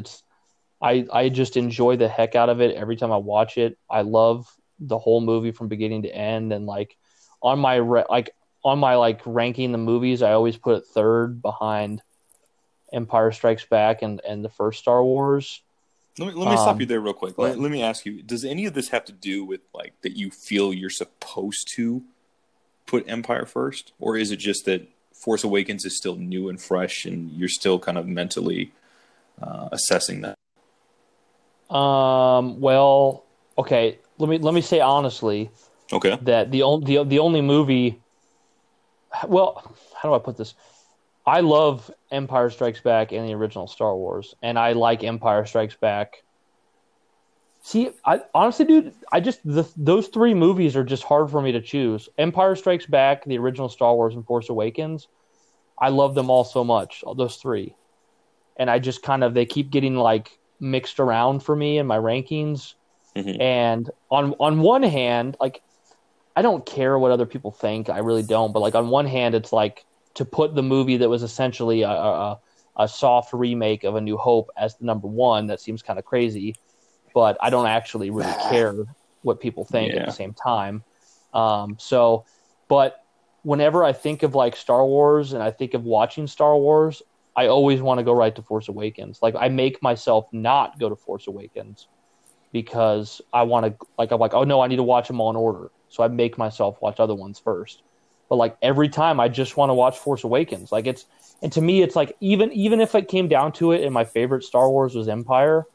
I just enjoy the heck out of it every time I watch it. I love the whole movie from beginning to end. And, like, on my ranking the movies, I always put it third behind Empire Strikes Back and the first Star Wars. Let me stop you there real quick. Let me ask you, does any of this have to do with, like, that you feel you're supposed to put Empire first? Or is it just that Force Awakens is still new and fresh and you're still kind of mentally assessing that? Well, okay. Let me say honestly, okay, that the only movie... Well, how do I put this? I love Empire Strikes Back and the original Star Wars, and I like Empire Strikes Back. See, I honestly, dude, those 3 movies are just hard for me to choose. Empire Strikes Back, the original Star Wars, and Force Awakens. I love them all so much, those 3. And I just kind of, they keep getting, like, mixed around for me in my rankings. Mm-hmm. And on one hand, like, I don't care what other people think. I really don't. But, like, on one hand, it's like to put the movie that was essentially a soft remake of A New Hope as the number one. That seems kind of crazy, but I don't actually really care what people think at the same time. So, but whenever I think of like Star Wars and I think of watching Star Wars, I always want to go right to Force Awakens. Like I make myself not go to Force Awakens because I want to like, I'm like, oh no, I need to watch them all in order. So I make myself watch other ones first. But like every time I just want to watch Force Awakens. Like it's, and to me, it's like, even if it came down to it and my favorite Star Wars was Empire,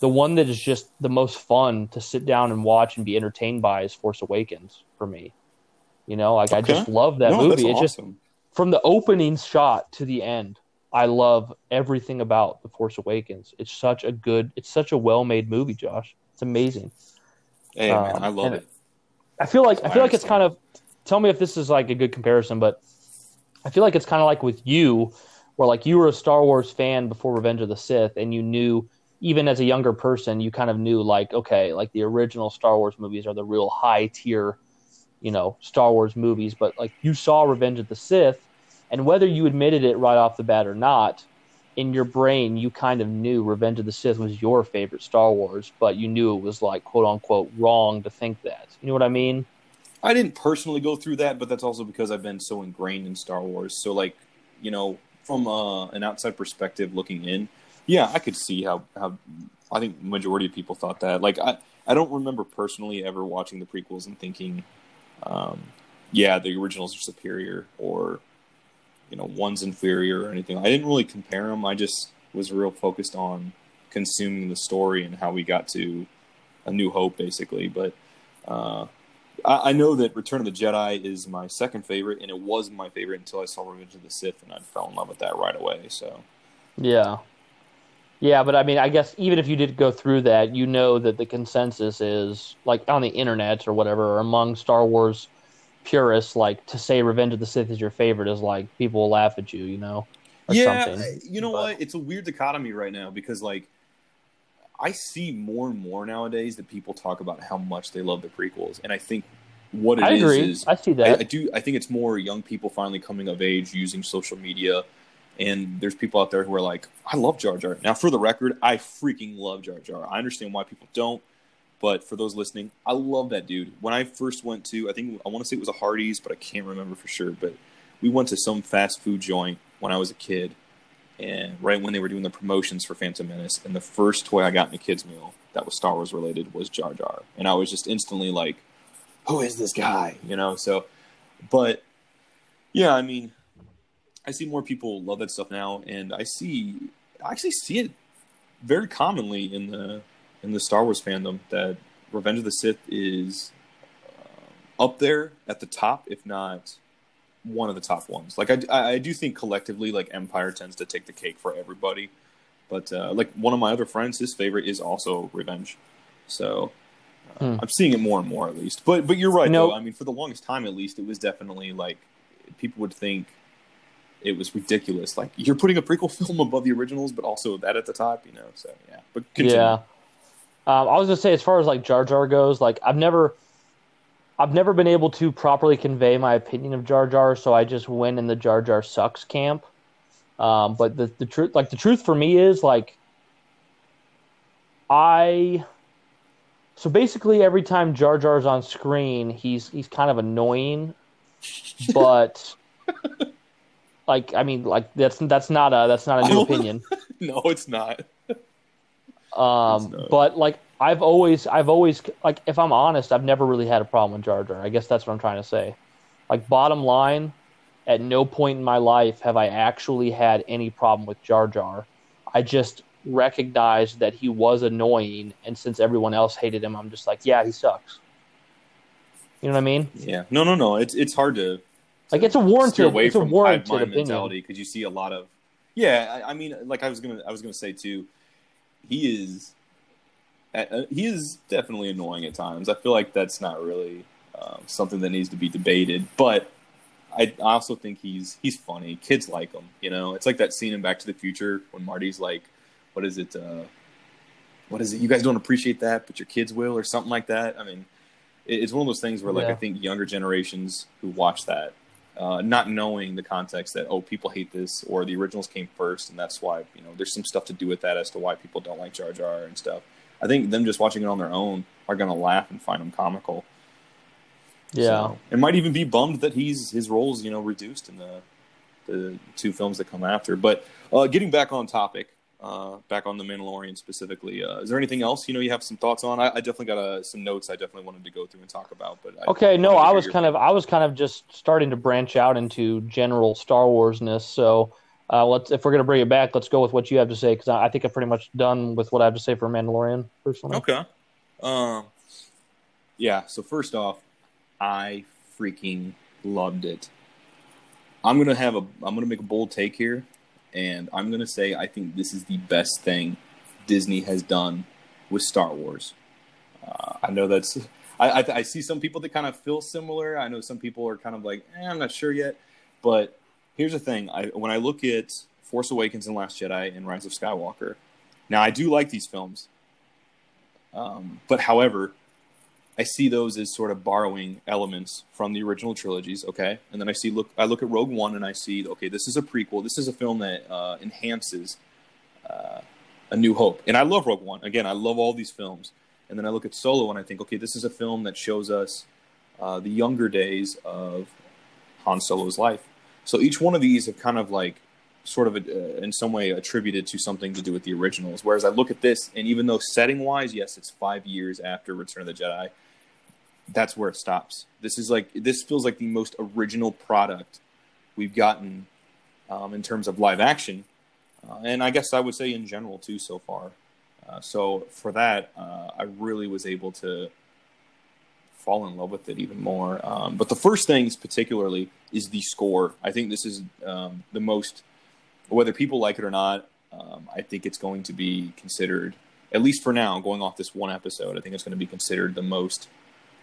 the one that is just the most fun to sit down and watch and be entertained by is Force Awakens for me. You know, like okay. I just love that movie. It's awesome. Just from the opening shot to the end, I love everything about The Force Awakens. It's such a good, it's such a well-made movie, Josh. It's amazing. Hey, man, I love it. I feel like it's kind of, tell me if this is like a good comparison, but I feel like it's kind of like with you, where like you were a Star Wars fan before Revenge of the Sith, and you knew, even as a younger person, you kind of knew like, okay, like the original Star Wars movies are the real high tier, you know, Star Wars movies, but like you saw Revenge of the Sith, and whether you admitted it right off the bat or not, in your brain, you kind of knew Revenge of the Sith was your favorite Star Wars, but you knew it was like, quote unquote, wrong to think that. You know what I mean? I didn't personally go through that, but that's also because I've been so ingrained in Star Wars. So like, you know, from an outside perspective looking in, yeah, I could see how I think majority of people thought that. Like, I don't remember personally ever watching the prequels and thinking, yeah, the originals are superior or, you know, one's inferior or anything. I didn't really compare them. I just was real focused on consuming the story and how we got to A New Hope, basically. But I know that Return of the Jedi is my second favorite, and it was my favorite until I saw Revenge of the Sith, and I fell in love with that right away. So, yeah. Yeah, but I mean, I guess even if you did go through that, you know that the consensus is, like, on the internet or whatever, or among Star Wars purists, like, to say Revenge of the Sith is your favorite is, like, people will laugh at you, you know? Or yeah, something. You know what? It's a weird dichotomy right now because, like, I see more and more nowadays that people talk about how much they love the prequels. And I think what it is I see that. I think it's more young people finally coming of age using social media. And there's people out there who are like, I love Jar Jar. Now, for the record, I freaking love Jar Jar. I understand why people don't. But for those listening, I love that dude. When I first went to, I think, I want to say it was a Hardee's, but I can't remember for sure. But we went to some fast food joint when I was a kid. And right when they were doing the promotions for Phantom Menace. And the first toy I got in a kid's meal that was Star Wars related was Jar Jar. And I was just instantly like, who is this guy? You know, so. But, yeah, I mean, I see more people love that stuff now, and I actually see it very commonly in the Star Wars fandom that Revenge of the Sith is up there at the top, if not one of the top ones. Like I do think collectively, like Empire tends to take the cake for everybody, but like one of my other friends, his favorite is also Revenge, so I'm seeing it more and more at least. But you're right. Though. I mean, for the longest time at least, it was definitely like people would think. It was ridiculous. Like you're putting a prequel film above the originals, but also that at the top, you know? So yeah, but continue. Yeah. I was gonna say, as far as like Jar Jar goes, like I've never been able to properly convey my opinion of Jar Jar. So I just went in the Jar Jar sucks camp. But the truth for me is like, so basically every time Jar Jar's on screen, he's kind of annoying, but like, I mean, like that's not a new opinion. No, it's not. But like I've always like, if I'm honest, I've never really had a problem with Jar Jar. I guess that's what I'm trying to say. Like bottom line, at no point in my life have I actually had any problem with Jar Jar. I just recognized that he was annoying, and since everyone else hated him, I'm just like, yeah, he sucks. You know what I mean? Yeah. No. It's hard to. Like it's a warranted opinion. Mentality because you see a lot of, yeah. I mean, like I was gonna say too, he is definitely annoying at times. I feel like that's not really something that needs to be debated. But I also think he's funny. Kids like him. You know, it's like that scene in Back to the Future when Marty's like, "What is it? You guys don't appreciate that, but your kids will," or something like that. I mean, it's one of those things where like I think younger generations who watch that. Not knowing the context that, oh, people hate this or the originals came first. And that's why, you know, there's some stuff to do with that as to why people don't like Jar Jar and stuff. I think them just watching it on their own are going to laugh and find them comical. Yeah, so it might even be bummed that his role's reduced in the two films that come after. But getting back on topic, back on The Mandalorian specifically, is there anything else you have some thoughts on? I definitely got some notes I definitely wanted to go through and talk about. But I was kind of just starting to branch out into general Star Wars-ness. So if we're gonna bring it back, let's go with what you have to say, because I think I'm pretty much done with what I have to say for Mandalorian personally. Okay. Yeah. So first off, I freaking loved it. I'm gonna make a bold take here, and I'm gonna say I think this is the best thing Disney has done with Star Wars. I know that's. I see some people that kind of feel similar. I know some people are kind of like, I'm not sure yet. But here's the thing: when I look at Force Awakens and Last Jedi and Rise of Skywalker, now I do like these films, but however, I see those as sort of borrowing elements from the original trilogies, okay? And then I look at Rogue One and I see, okay, this is a prequel. This is a film that enhances A New Hope. And I love Rogue One. Again, I love all these films. And then I look at Solo and I think, okay, this is a film that shows us the younger days of Han Solo's life. So each one of these have kind of like sort of in some way attributed to something to do with the originals. Whereas I look at this, and even though setting-wise, yes, it's 5 years after Return of the Jedi, that's where it stops. This feels like the most original product we've gotten in terms of live action. And I guess I would say in general, too, so far. So for that, I really was able to fall in love with it even more. But the first things particularly is the score. I think this is the most... Whether people like it or not, I think it's going to be considered, at least for now, going off this one episode, I think it's going to be considered the most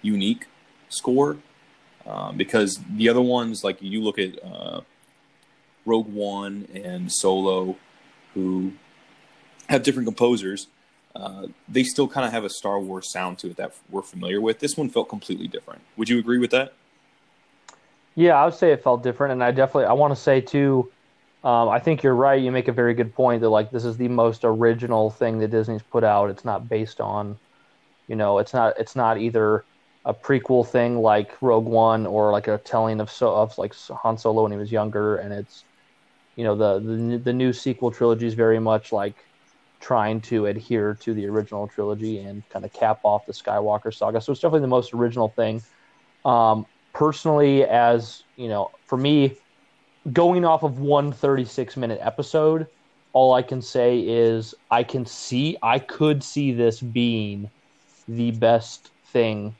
unique score. Because the other ones, like you look at Rogue One and Solo, who have different composers, they still kind of have a Star Wars sound to it that we're familiar with. This one felt completely different. Would you agree with that? Yeah, I would say it felt different. And I want to say, too, I think you're right. You make a very good point that this is the most original thing that Disney's put out. It's not based on, it's not either a prequel thing like Rogue One or like a telling of like Han Solo when he was younger. And it's, the new sequel trilogy is very much like trying to adhere to the original trilogy and kind of cap off the Skywalker saga. So it's definitely the most original thing. Personally, as for me, going off of one 36-minute episode, all I can say is I could see this being the best thing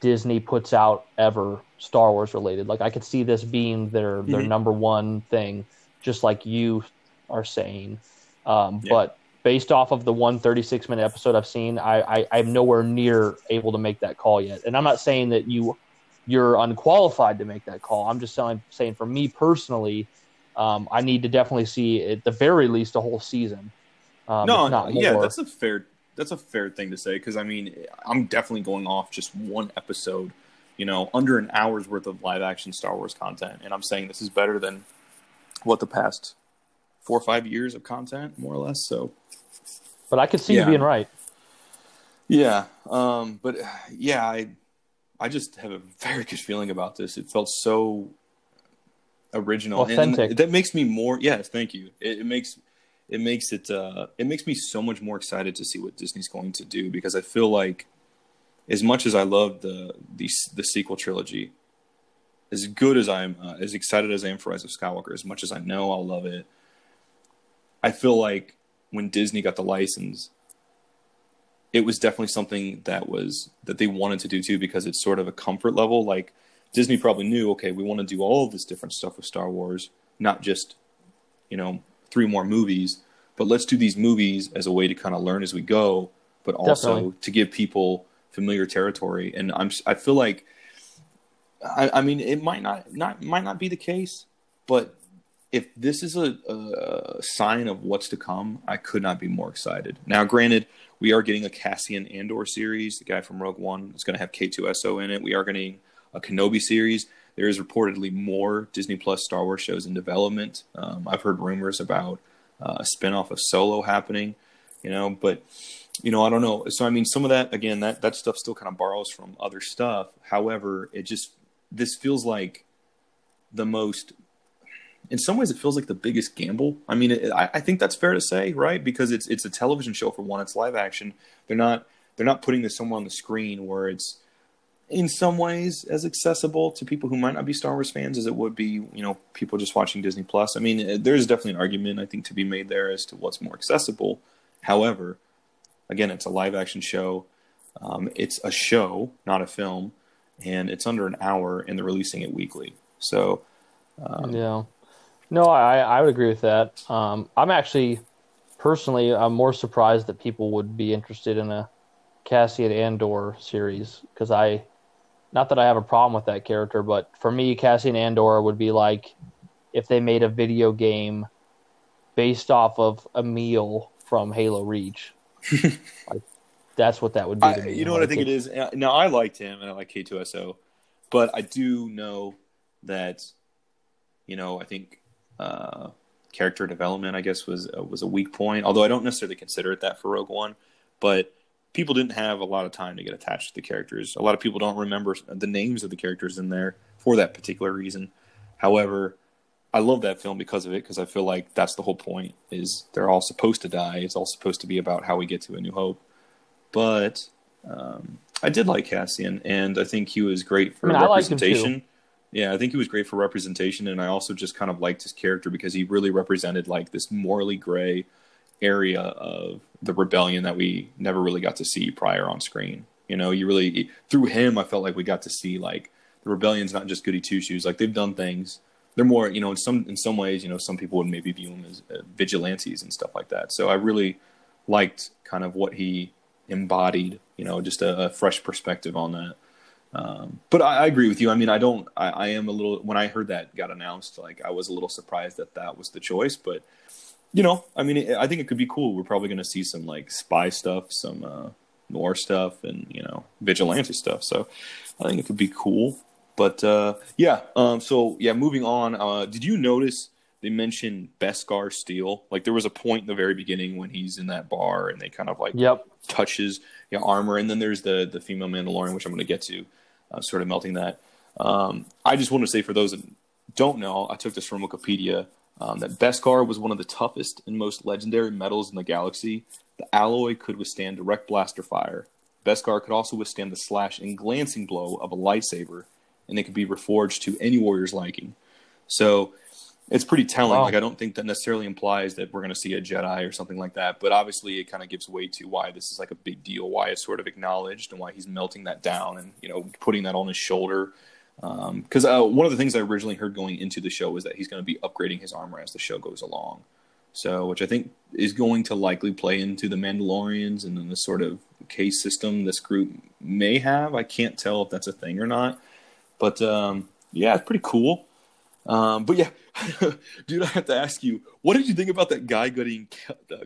Disney puts out ever, Star Wars related. I could see this being their number one thing, just like you are saying. But based off of the one 36-minute episode I've seen, I'm nowhere near able to make that call yet. And I'm not saying that you're unqualified to make that call. I'm just saying for me personally, I need to definitely see at the very least a whole season. That's a fair thing to say. Cause I'm definitely going off just one episode, under an hour's worth of live action Star Wars content. And I'm saying this is better than what the past 4 or 5 years of content, more or less. So, but I could see you being right. Yeah. I just have a very good feeling about this. It felt so original, authentic. And that makes me more. Yes, thank you. It makes me so much more excited to see what Disney's going to do, because I feel like, as much as I love the sequel trilogy, as good as I'm, as excited as I am for Rise of Skywalker, as much as I know I'll love it, I feel like when Disney got the license, it was definitely something that they wanted to do too, because it's sort of a comfort level. Like Disney probably knew, okay, we want to do all of this different stuff with Star Wars, not just, 3 more movies, but let's do these movies as a way to kind of learn as we go, but also to give people familiar territory. And I feel like, it might not be the case, but if this is a sign of what's to come, I could not be more excited. Now, granted, we are getting a Cassian Andor series. The guy from Rogue One is going to have K2SO in it. We are getting a Kenobi series. There is reportedly more Disney Plus Star Wars shows in development. I've heard rumors about a spinoff of Solo happening. you know, but, you know, I don't know. So, I mean, some of that, again, that stuff still kind of borrows from other stuff. However, this feels like the most, in some ways it feels like the biggest gamble. I mean, I think that's fair to say, right? Because it's a television show for one, it's live action. They're not putting this somewhere on the screen where it's in some ways as accessible to people who might not be Star Wars fans as it would be, you know, people just watching Disney Plus. I mean, there's definitely an argument, I think, to be made there as to what's more accessible. However, again, it's a live action show. It's a show, not a film, and it's under an hour and they're releasing it weekly. So, yeah, no, I would agree with that. I'm actually personally, I'm more surprised that people would be interested in a Cassian Andor series. Cause not that I have a problem with that character, but for me, Cassian Andor would be like if they made a video game based off of a meal from Halo Reach. Like, that's what that would be. You know what I think it is? Now, I liked him and I like K2SO, but I do know that, you know, I think character development, I guess, was a weak point, although I don't necessarily consider it that for Rogue One, but people didn't have a lot of time to get attached to the characters. A lot of people don't remember the names of the characters in there for that particular reason. However, I love that film because of it, because I feel like that's the whole point, is they're all supposed to die. It's all supposed to be about how we get to A New Hope. But I did like Cassian, and I think he was great for representation. I liked him too. Yeah, I think he was great for representation, and I also just kind of liked his character because he really represented like this morally gray area of the rebellion that we never really got to see prior on screen. You know, you really, through him, I felt like we got to see like the rebellion's not just goody two shoes. Like they've done things. They're more, you know, in some ways, you know, some people would maybe view him as vigilantes and stuff like that. So I really liked kind of what he embodied. You know, just a fresh perspective on that. But I agree with you. I mean, I am a little, when I heard that got announced, like I was a little surprised that that was the choice, but you know, I mean, I think it could be cool. We're probably going to see some like spy stuff, some, noir stuff and, you know, vigilante stuff. So I think it could be cool, but, yeah. So yeah, moving on, did you notice they mentioned Beskar Steel? Like there was a point in the very beginning when he's in that bar and they kind of like touches your armor. And then there's the female Mandalorian, which I'm going to get to. Sort of melting that. I just want to say for those that don't know, I took this from Wikipedia, that Beskar was one of the toughest and most legendary metals in the galaxy. The alloy could withstand direct blaster fire. Beskar could also withstand the slash and glancing blow of a lightsaber, and it could be reforged to any warrior's liking. So it's pretty telling. Wow. Like I don't think that necessarily implies that we're going to see a Jedi or something like that, but obviously it kind of gives way to why this is like a big deal, why it's sort of acknowledged, and why he's melting that down and, you know, putting that on his shoulder. Because one of the things I originally heard going into the show was that he's going to be upgrading his armor as the show goes along. So, which I think is going to likely play into the Mandalorians and then the sort of case system this group may have. I can't tell if that's a thing or not, but yeah, it's pretty cool. But yeah, dude, I have to ask you, what did you think about that guy getting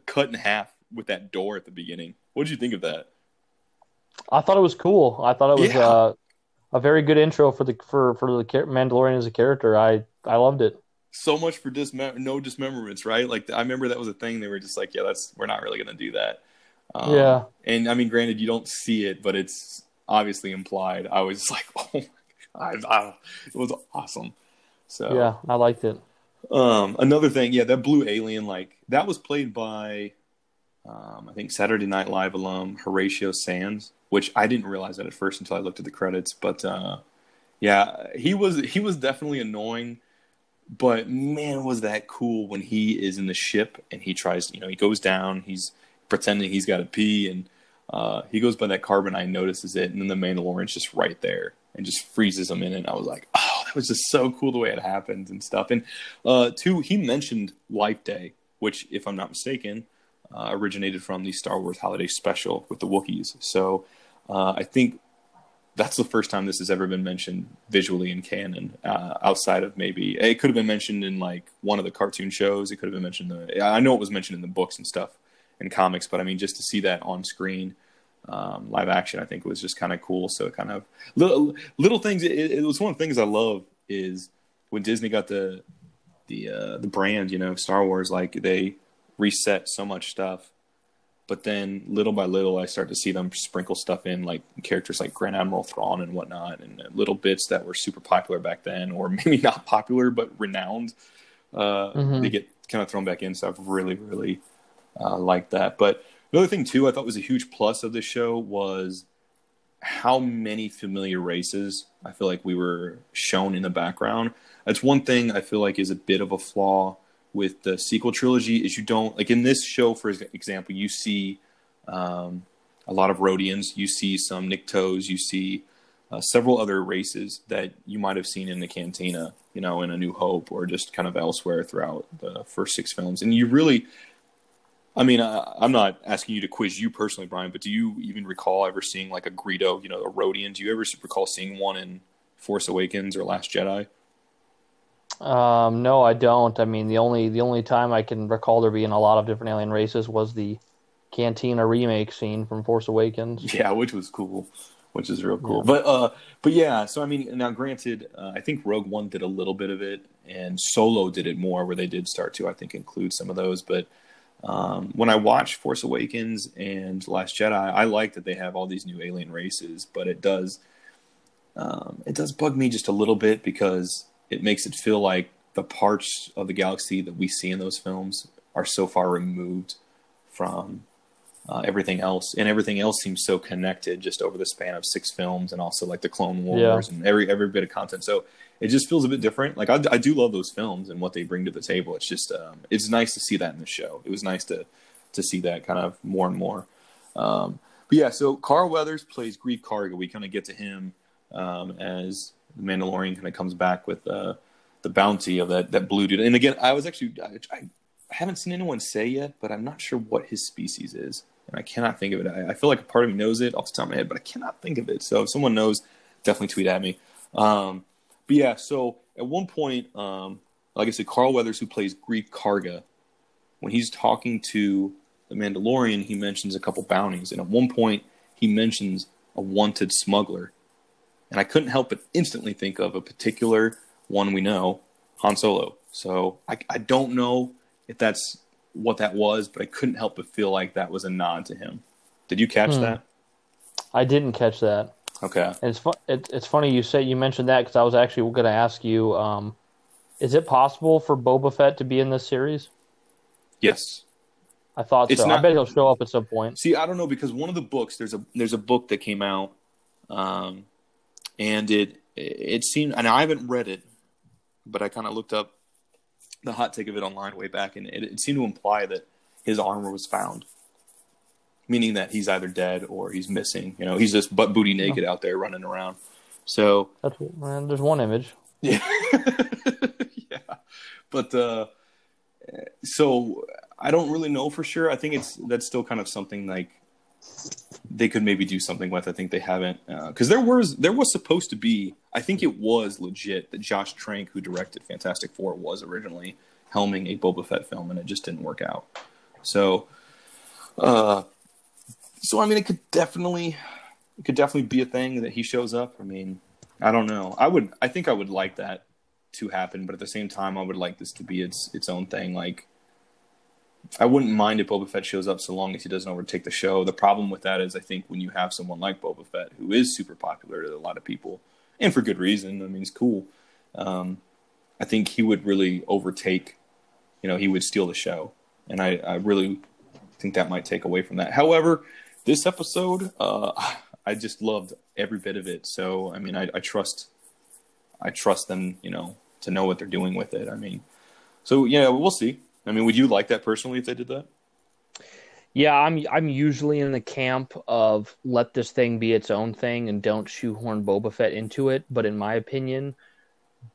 cut in half with that door at the beginning? What did you think of that? I thought it was cool. I thought it was a very good intro for the Mandalorian as a character. I loved it. So much for no dismemberments, right? Like I remember that was a thing. They were just like, yeah, we're not really gonna do that. Yeah. And I mean, granted, you don't see it, but it's obviously implied. I was like, oh my god, it was awesome. So yeah, I liked it. Another thing, yeah, that blue alien, like that was played by, I think Saturday Night Live alum Horatio Sanz, which I didn't realize that at first until I looked at the credits. But yeah, he was definitely annoying. But man, was that cool when he is in the ship and he tries, you know, he goes down, he's pretending he's got to pee, and he goes by that carbonite, notices it, and then the Mandalorian's just right there and just freezes him in it. And I was like, oh. It was just so cool the way it happened and stuff. And two, he mentioned Life Day, which, if I'm not mistaken, originated from the Star Wars Holiday Special with the Wookiees. So I think that's the first time this has ever been mentioned visually in canon, outside of maybe... It could have been mentioned in like one of the cartoon shows. It could have been mentioned... I know it was mentioned in the books and stuff and comics, but I mean, just to see that on screen... live action, I think was just kind of cool. So kind of little things. It was one of the things I love is when Disney got the brand, you know, Star Wars, like they reset so much stuff But then little by little, I start to see them sprinkle stuff in, like characters like Grand Admiral Thrawn and whatnot, and little bits that were super popular back then, or maybe not popular, but renowned. They get kind of thrown back in. So I've really, really liked that. But another thing, too, I thought was a huge plus of this show was how many familiar races I feel like we were shown in the background. That's one thing I feel like is a bit of a flaw with the sequel trilogy, is you don't, like in this show, for example, you see a lot of Rodians, you see some Niktos, you see several other races that you might have seen in the Cantina, you know, in A New Hope, or just kind of elsewhere throughout the first six films. And you really, I mean, I'm not asking you to quiz you personally, Brian, but do you even recall ever seeing like a Greedo, you know, a Rodian? Do you ever recall seeing one in Force Awakens or Last Jedi? No, I don't. I mean, the only time I can recall there being a lot of different alien races was the Cantina remake scene from Force Awakens. Yeah, which was cool, which is real cool. Yeah. But yeah, so I mean, now granted, I think Rogue One did a little bit of it, and Solo did it more, where they did start to, I think, include some of those. But when I watched Force Awakens and Last Jedi, I like that they have all these new alien races, but it does bug me just a little bit, because it makes it feel like the parts of the galaxy that we see in those films are so far removed from everything else. And everything else seems so connected just over the span of six films, and also like the Clone Wars and every bit of content. So it just feels a bit different. Like I do love those films and what they bring to the table. It's just, it's nice to see that in the show. It was nice to see that kind of more and more. But yeah, so Carl Weathers plays Greef Karga. We kind of get to him as the Mandalorian kind of comes back with the bounty of that blue dude. And again, I was actually, I haven't seen anyone say yet, but I'm not sure what his species is. And I cannot think of it. I feel like a part of me knows it off the top of my head, but I cannot think of it. So if someone knows, definitely tweet at me. But yeah, so at one point, like I said, Carl Weathers, who plays Greef Karga, when he's talking to the Mandalorian, he mentions a couple bounties. And at one point, he mentions a wanted smuggler. And I couldn't help but instantly think of a particular one we know, Han Solo. So I don't know if that's what that was, but I couldn't help but feel like that was a nod to him. Did you catch that? I didn't catch that. Okay. And it's funny you mentioned that, because I was actually going to ask you, is it possible for Boba Fett to be in this series? Yes. I thought so. I bet he'll show up at some point. See, I don't know, because one of the books, there's a book that came out, and it seemed, and I haven't read it, but I kind of looked up the hot take of it online way back, and it seemed to imply that his armor was found, meaning that he's either dead or he's missing. You know, he's just butt booty naked out there running around. So that's, man, there's one image. Yeah, yeah. But so I don't really know for sure. I think that's still kind of something like they could maybe do something with. I think they haven't, because there was supposed to be, I think it was legit, that Josh Trank, who directed Fantastic Four, was originally helming a Boba Fett film, and it just didn't work out. So, I mean, it could definitely be a thing that he shows up. I mean, I don't know. I think I would like that to happen, but at the same time, I would like this to be its own thing. Like, I wouldn't mind if Boba Fett shows up, so long as he doesn't overtake the show. The problem with that is, I think, when you have someone like Boba Fett, who is super popular to a lot of people, and for good reason, I mean, he's cool. I think he would really overtake, you know, he would steal the show. And I really think that might take away from that. However, this episode, I just loved every bit of it. So, I mean, I trust them, you know, to know what they're doing with it. I mean, so, yeah, we'll see. I mean, would you like that personally if they did that? Yeah, I'm usually in the camp of let this thing be its own thing and don't shoehorn Boba Fett into it. But in my opinion,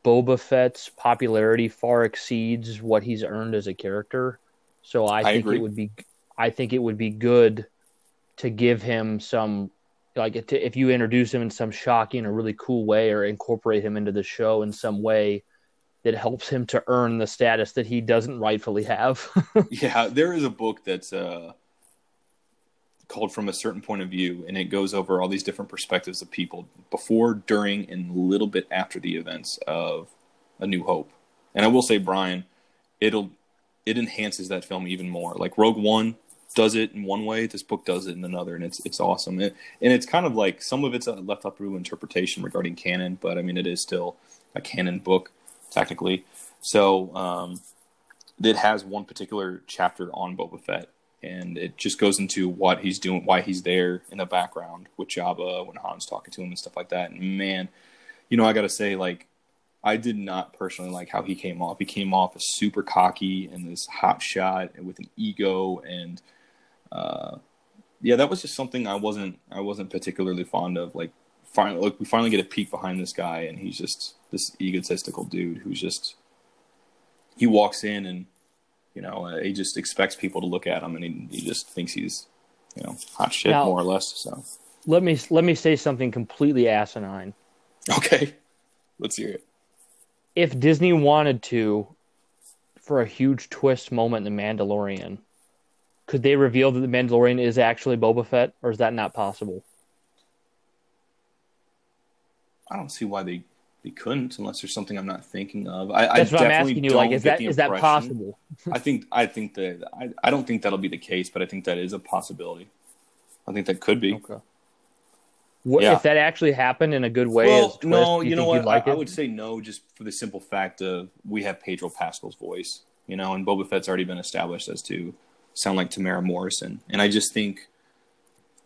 Boba Fett's popularity far exceeds what he's earned as a character. So I think it would be good to give him some, like, if you introduce him in some shocking or really cool way, or incorporate him into the show in some way that helps him to earn the status that he doesn't rightfully have. Yeah, there is a book that's called From a Certain Point of View, and it goes over all these different perspectives of people before, during, and a little bit after the events of A New Hope. And I will say, Brian, it enhances that film even more. Like, Rogue One does it in one way, this book does it in another, and it's awesome. And it's kind of like, some of it's a left up rule interpretation regarding canon, but I mean, it is still a canon book, technically. So it has one particular chapter on Boba Fett, and it just goes into what he's doing, why he's there in the background with Jabba, when Han's talking to him and stuff like that. And man, you know, I got to say, like, I did not personally like how he came off. He came off as super cocky and this hot shot with an ego, and yeah, that was just something I wasn't particularly fond of. Like, finally, look, we finally get a peek behind this guy, and he's just this egotistical dude who's just, he walks in and, you know, he just expects people to look at him, and he just thinks he's, you know, hot shit, now, more or less. So let me say something completely asinine. Okay, let's hear it. If Disney wanted to, for a huge twist moment in The Mandalorian, could they reveal that The Mandalorian is actually Boba Fett, or is that not possible? I don't see why they couldn't, unless there's something I'm not thinking of. That's what I'm asking you. Like, is that possible? I think that I don't think that'll be the case, but I think that is a possibility. I think that could be. Okay. What, yeah. If that actually happened in a good way, well, as twist, no, you know what? I would say no, just for the simple fact of, we have Pedro Pascal's voice, you know, and Boba Fett's already been established as to sound like Tamara Morrison, and I just think,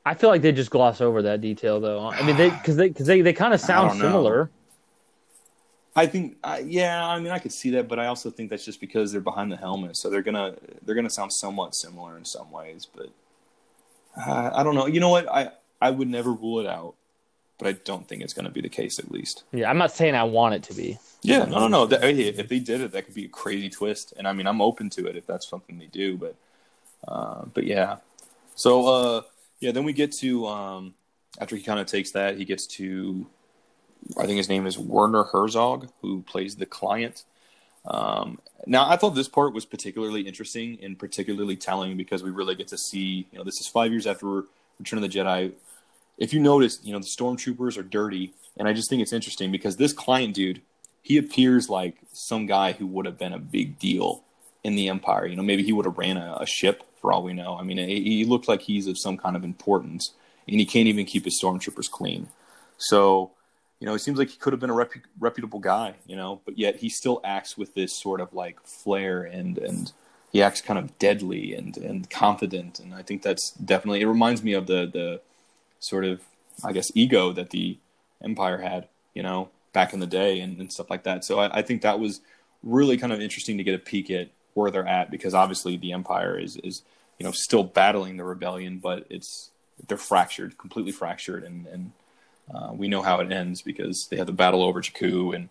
I feel like they just gloss over that detail, though. I mean, because they kind of sound similar. I think, yeah, I mean, I could see that, but I also think that's just because they're behind the helmet, so they're gonna sound somewhat similar in some ways, but I don't know. You know what? I would never rule it out, but I don't think it's going to be the case, at least. Yeah, I'm not saying I want it to be. Yeah, no. If they did it, that could be a crazy twist. And, I mean, I'm open to it if that's something they do. But yeah. So, yeah, then we get to, after he kind of takes that, he gets to, I think his name is Werner Herzog, who plays the client. Now, I thought this part was particularly interesting and particularly telling, because we really get to see, you know, this is 5 years after Return of the Jedi. If you notice, you know, the stormtroopers are dirty, and I just think it's interesting because this client dude, he appears like some guy who would have been a big deal in the Empire. You know, maybe he would have ran a ship for all we know. I mean, he looked like he's of some kind of importance, and he can't even keep his stormtroopers clean. So, you know, it seems like he could have been a reputable guy, you know, but yet he still acts with this sort of like flair, and he acts kind of deadly and confident. And I think that's definitely, it reminds me of the sort of, I guess, ego that the Empire had, you know, back in the day and stuff like that. So I think that was really kind of interesting to get a peek at where they're at, because obviously the Empire is, you know, still battling the rebellion, but they're fractured, completely fractured. And we know how it ends, because they have the battle over Jakku, and,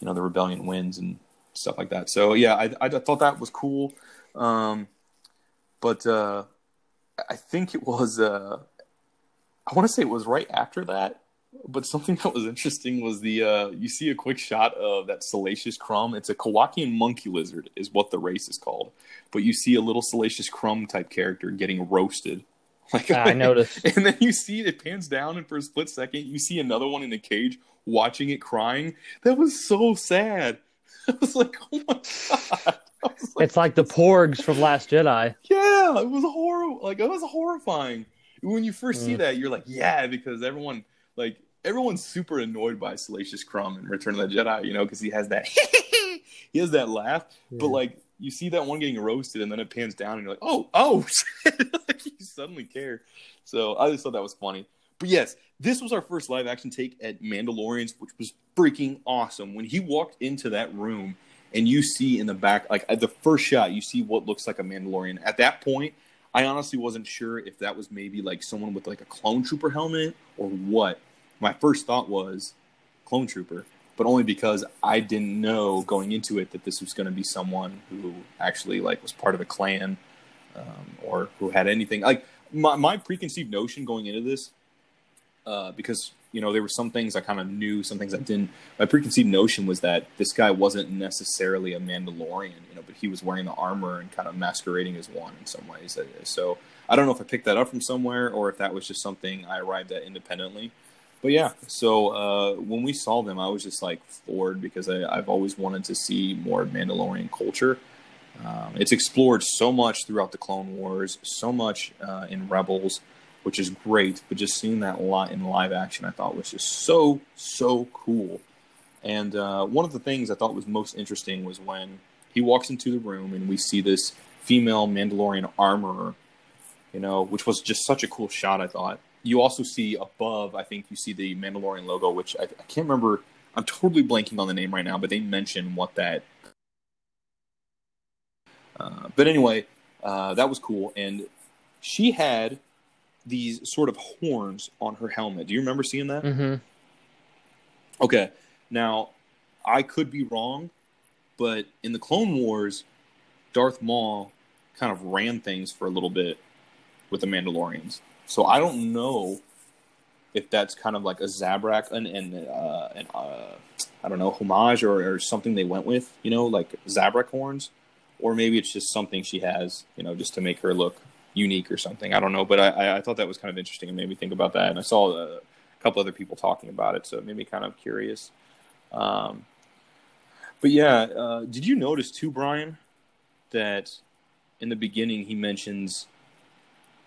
you know, the rebellion wins and stuff like that. So yeah, I thought that was cool. But I think it was, I want to say it was right after that, but something that was interesting was you see a quick shot of that Salacious Crumb. It's a Kowakian monkey lizard is what the race is called. But you see a little Salacious Crumb type character getting roasted. Like, I noticed. And then you see it pans down, and for a split second, you see another one in a cage watching it, crying. That was so sad. I was like, oh my God. It's like the Porgs from Last Jedi. Yeah, it was horrible. Like, it was horrifying. When you first see that, you're like, yeah, because everyone's super annoyed by Salacious Crumb in Return of the Jedi, you know, because he has that laugh. Yeah. But like, you see that one getting roasted, and then it pans down, and you're like, oh, like, you suddenly care. So I just thought that was funny. But yes, this was our first live action take at Mandalorian's, which was freaking awesome. When he walked into that room, and you see in the back, like at the first shot, you see what looks like a Mandalorian. At that point, I honestly wasn't sure if that was maybe like someone with like a clone trooper helmet or what. My first thought was clone trooper, but only because I didn't know going into it that this was going to be someone who actually like was part of a clan, or who had anything. Like my preconceived notion going into this, because, you know, there were some things I kind of knew, some things I didn't. My preconceived notion was that this guy wasn't necessarily a Mandalorian, you know, but he was wearing the armor and kind of masquerading as one in some ways. So I don't know if I picked that up from somewhere or if that was just something I arrived at independently. But yeah, so when we saw them, I was just like floored, because I've always wanted to see more Mandalorian culture. It's explored so much throughout the Clone Wars, so much in Rebels, which is great. But just seeing that in live action, I thought was just so cool. And one of the things I thought was most interesting was when he walks into the room and we see this female Mandalorian armorer, you know, which was just such a cool shot, I thought. You also see above, I think you see the Mandalorian logo, which I can't remember. I'm totally blanking on the name right now, but they mention what that... but anyway, that was cool. And she had these sort of horns on her helmet. Do you remember seeing that? Mm-hmm. Okay. Now, I could be wrong, but in the Clone Wars, Darth Maul kind of ran things for a little bit with the Mandalorians. So I don't know if that's kind of like a Zabrak and I don't know, homage or something they went with, you know, like Zabrak horns, or maybe it's just something she has, you know, just to make her look unique or something. I don't know, but I thought that was kind of interesting and made me think about that. And I saw a couple other people talking about it, so it made me kind of curious. But yeah, did you notice too, Brian, that in the beginning he mentions,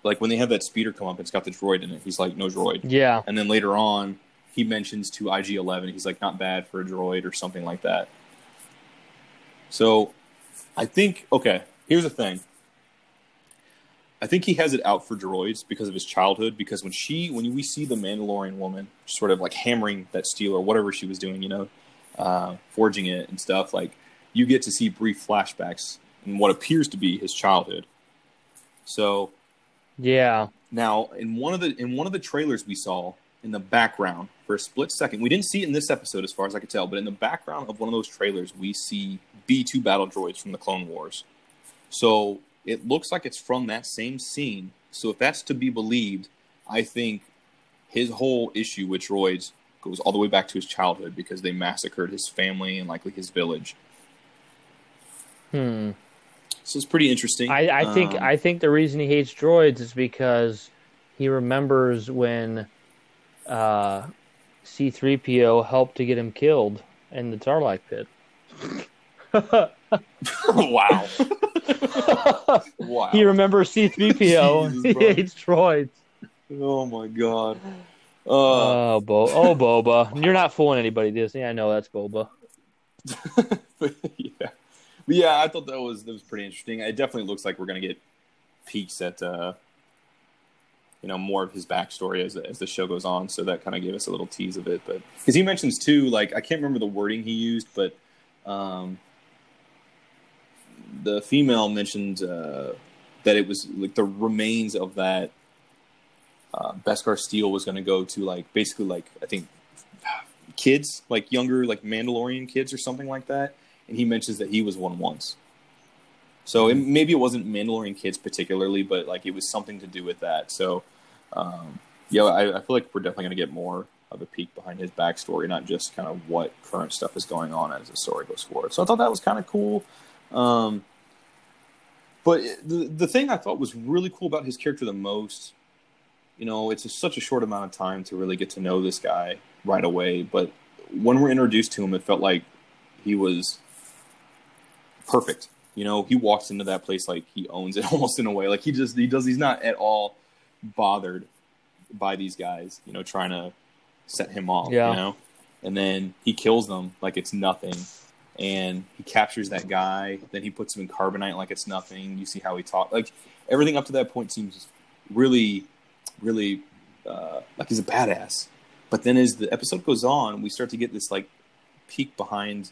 like, when they have that speeder come up, it's got the droid in it. He's like, no droid. Yeah. And then later on, he mentions to IG-11, he's like, not bad for a droid or something like that. So I think, okay, here's the thing. I think he has it out for droids because of his childhood, because when we see the Mandalorian woman sort of like hammering that steel or whatever she was doing, you know, forging it and stuff, like, you get to see brief flashbacks in what appears to be his childhood. So yeah. Now, in one of the trailers we saw in the background for a split second, we didn't see it in this episode as far as I could tell, but in the background of one of those trailers, we see B2 battle droids from the Clone Wars. So it looks like it's from that same scene. So if that's to be believed, I think his whole issue with droids goes all the way back to his childhood because they massacred his family and likely his village. So it's pretty interesting. I think the reason he hates droids is because he remembers when C-3PO helped to get him killed in the Tarlac pit. Wow. Wow. He remembers C-3PO. Jesus, he hates droids. Oh my god. Boba. You're not fooling anybody, Disney. I know that's Boba. Yeah. But yeah, I thought that was pretty interesting. It definitely looks like we're going to get peeks at, you know, more of his backstory as the show goes on. So that kind of gave us a little tease of it. But because he mentions too, like, I can't remember the wording he used, but the female mentioned that it was like the remains of that Beskar steel was going to go to, like, basically, like, I think kids, like younger, like Mandalorian kids or something like that. And he mentions that he was one once. So maybe it wasn't Mandalorian kids particularly, but like it was something to do with that. So yeah, I feel like we're definitely going to get more of a peek behind his backstory, not just kind of what current stuff is going on as the story goes forward. So I thought that was kind of cool. But the thing I thought was really cool about his character the most, you know, it's such a short amount of time to really get to know this guy right away. But when we're introduced to him, it felt like he was perfect. You know, he walks into that place like he owns it almost in a way. Like he's not at all bothered by these guys, you know, trying to set him off, yeah. You know? And then he kills them like it's nothing. And he captures that guy. Then he puts him in carbonite like it's nothing. You see how he talks. Like everything up to that point seems really, really like he's a badass. But then as the episode goes on, we start to get this like peek behind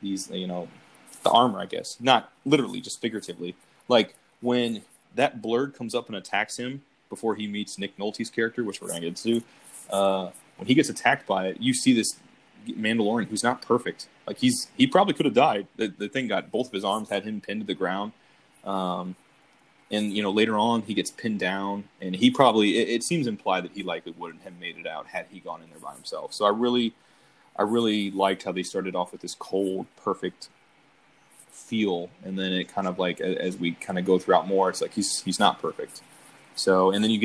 these, you know, the armor, I guess. Not literally, just figuratively. Like, when that Blurg comes up and attacks him before he meets Nick Nolte's character, which we're going to get to, when he gets attacked by it, you see this Mandalorian who's not perfect. Like, he probably could have died. The thing got both of his arms, had him pinned to the ground. And, you know, later on, he gets pinned down, and he probably, it seems implied that he likely wouldn't have made it out had he gone in there by himself. So I really liked how they started off with this cold, perfect feel, and then it kind of like as we kind of go throughout more, it's like he's not perfect. So, and then you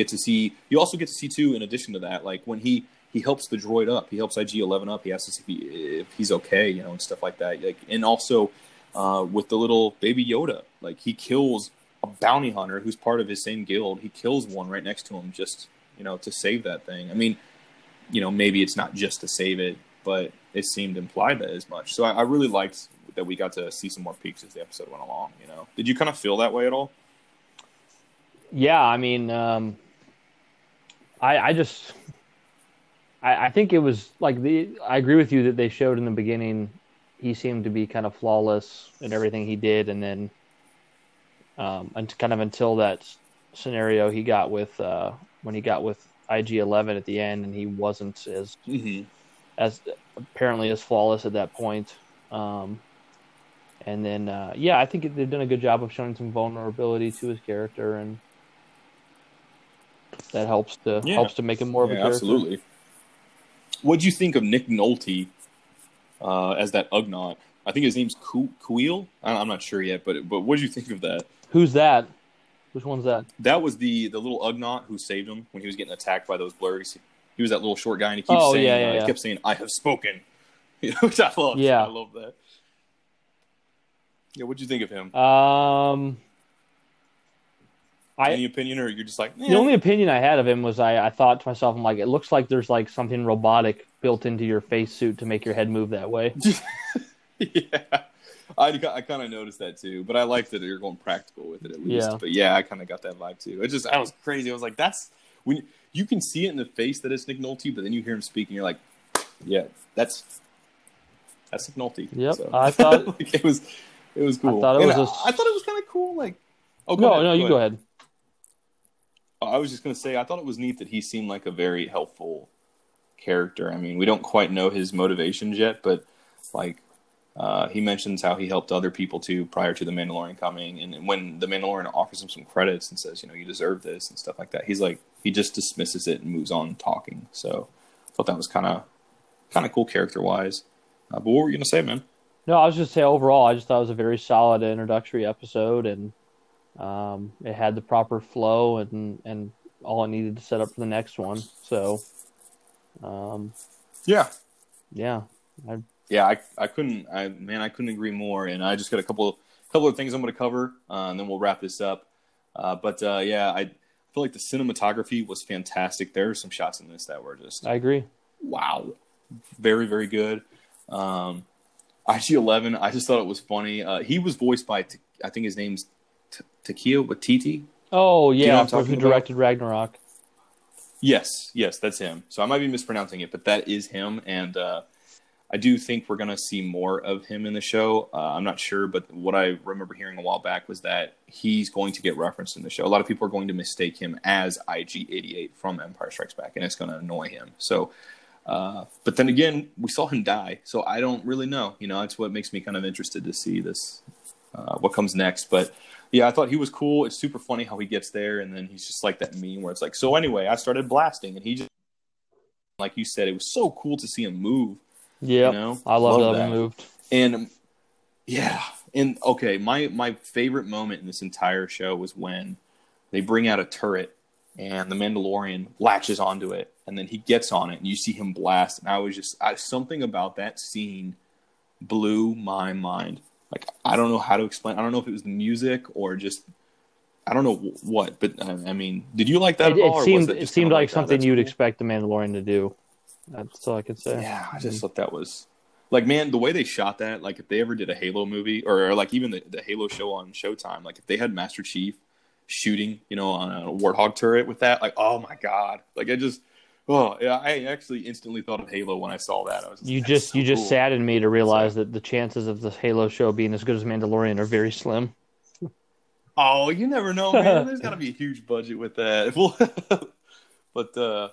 also get to see too, in addition to that, like when he helps the droid up, he helps IG-11 up, he asks if he's okay, you know, and stuff like that. Like, and also with the little baby Yoda. Like, he kills a bounty hunter who's part of his same guild. He kills one right next to him just, you know, to save that thing. I mean, you know, maybe it's not just to save it, but it seemed implied that as much. So I really liked that we got to see some more peaks as the episode went along, you know. Did you kind of feel that way at all? Yeah, I mean, I think it was like I agree with you that they showed in the beginning he seemed to be kind of flawless in everything he did, and then and kind of until that scenario he got with when he got with IG-11 at the end, and he wasn't as as apparently as flawless at that point. And then yeah, I think they've done a good job of showing some vulnerability to his character, and that helps to make him more of a character. Absolutely. What'd you think of Nick Nolte as that Ugnaught? I think his name's Coo Kuiel. I'm not sure yet, but what'd you think of that? Who's that? Which one's that? That was the little Ugnaught who saved him when he was getting attacked by those Blurgs. He was that little short guy, and he keeps saying, he kept saying, "I have spoken," which I love. Yeah, I love that. Yeah, what'd you think of him? Any opinion, or you're just like, The only opinion I had of him was I thought to myself, I'm like, it looks like there's like something robotic built into your face suit to make your head move that way. Yeah, I kind of noticed that too, but I liked that you're going practical with it at least. Yeah. But yeah, I kind of got that vibe too. It just, I was crazy. I was like, that's when you can see it in the face that it's Nick Nolte, but then you hear him speak and you're like, yeah, that's Nick Nolte. Yep, so. I thought like, it was cool. I thought it was kind of cool. Like, go ahead. I was just going to say, I thought it was neat that he seemed like a very helpful character. I mean, we don't quite know his motivations yet, but like he mentions how he helped other people too prior to The Mandalorian coming. And when The Mandalorian offers him some credits and says, you know, you deserve this and stuff like that, he's like, he just dismisses it and moves on talking. So I thought that was kind of cool character wise. But what were you going to say, man? No, I was just saying overall, I just thought it was a very solid introductory episode, and it had the proper flow and all it needed to set up for the next one. So, I couldn't agree more. And I just got a couple of things I'm going to cover, and then we'll wrap this up. I feel like the cinematography was fantastic. There are some shots in this that were just, I agree. Wow. Very, very good. IG-11, I just thought it was funny. He was voiced by, I think his name's Taika Waititi. Oh yeah, who directed Ragnarok? Yes, that's him. So I might be mispronouncing it, but that is him. And I do think we're gonna see more of him in the show. I'm not sure, but what I remember hearing a while back was that he's going to get referenced in the show. A lot of people are going to mistake him as IG-88 from Empire Strikes Back, and it's gonna annoy him. So, but then again, we saw him die, so I don't really know. You know, that's what makes me kind of interested to see this, what comes next, but. Yeah, I thought he was cool. It's super funny how he gets there, and then he's just like that meme where it's like, so anyway, I started blasting, and he just, like you said, it was so cool to see him move. Yeah, you know? I love that he moved. And yeah, and okay, my favorite moment in this entire show was when they bring out a turret, and the Mandalorian latches onto it, and then he gets on it, and you see him blast, and I was just, something about that scene blew my mind. Like, I don't know how to explain. I don't know if it was the music or just, I don't know what. But I mean, did you like that at all? It seemed like something you'd expect the Mandalorian to do. That's all I could say. Yeah, I just thought that was like, man, the way they shot that. Like, if they ever did a Halo movie or like even the Halo show on Showtime, like if they had Master Chief shooting, you know, on a Warthog turret with that, like, oh my god, like I just. Oh, yeah, I actually instantly thought of Halo when I saw that. I was just, you just cool. Saddened me to realize that the chances of the Halo show being as good as Mandalorian are very slim. Oh, you never know, man. There's got to be a huge budget with that. But then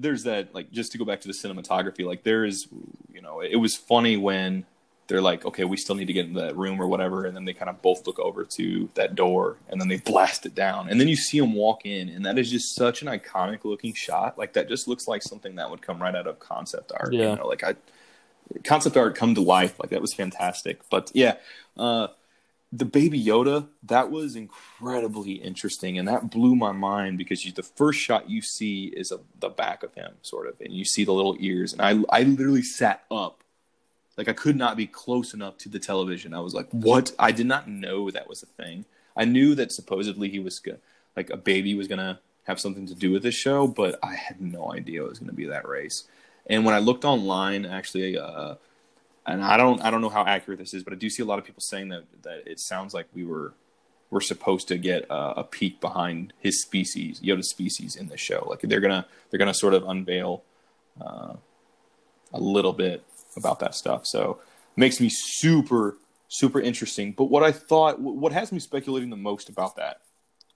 there's that, like, just to go back to the cinematography, like there is, you know, it was funny when they're like, okay, we still need to get into that room or whatever. And then they kind of both look over to that door and then they blast it down. And then you see them walk in, and that is just such an iconic looking shot. Like that just looks like something that would come right out of concept art. Yeah. You know, like concept art come to life. Like that was fantastic. But yeah, the baby Yoda, that was incredibly interesting. And that blew my mind because the first shot you see is the back of him sort of, and you see the little ears. And I literally sat up Like, I could not be close enough to the television. I was like, what? I did not know that was a thing. I knew that supposedly he was like a baby was going to have something to do with this show, but I had no idea it was going to be that race. And when I looked online, actually, and I don't know how accurate this is, but I do see a lot of people saying that it sounds like we're supposed to get a peek behind his species, Yoda's species, in the show. Like they're gonna sort of unveil a little bit about that stuff. So it makes me super, super interesting. But what has me speculating the most about that,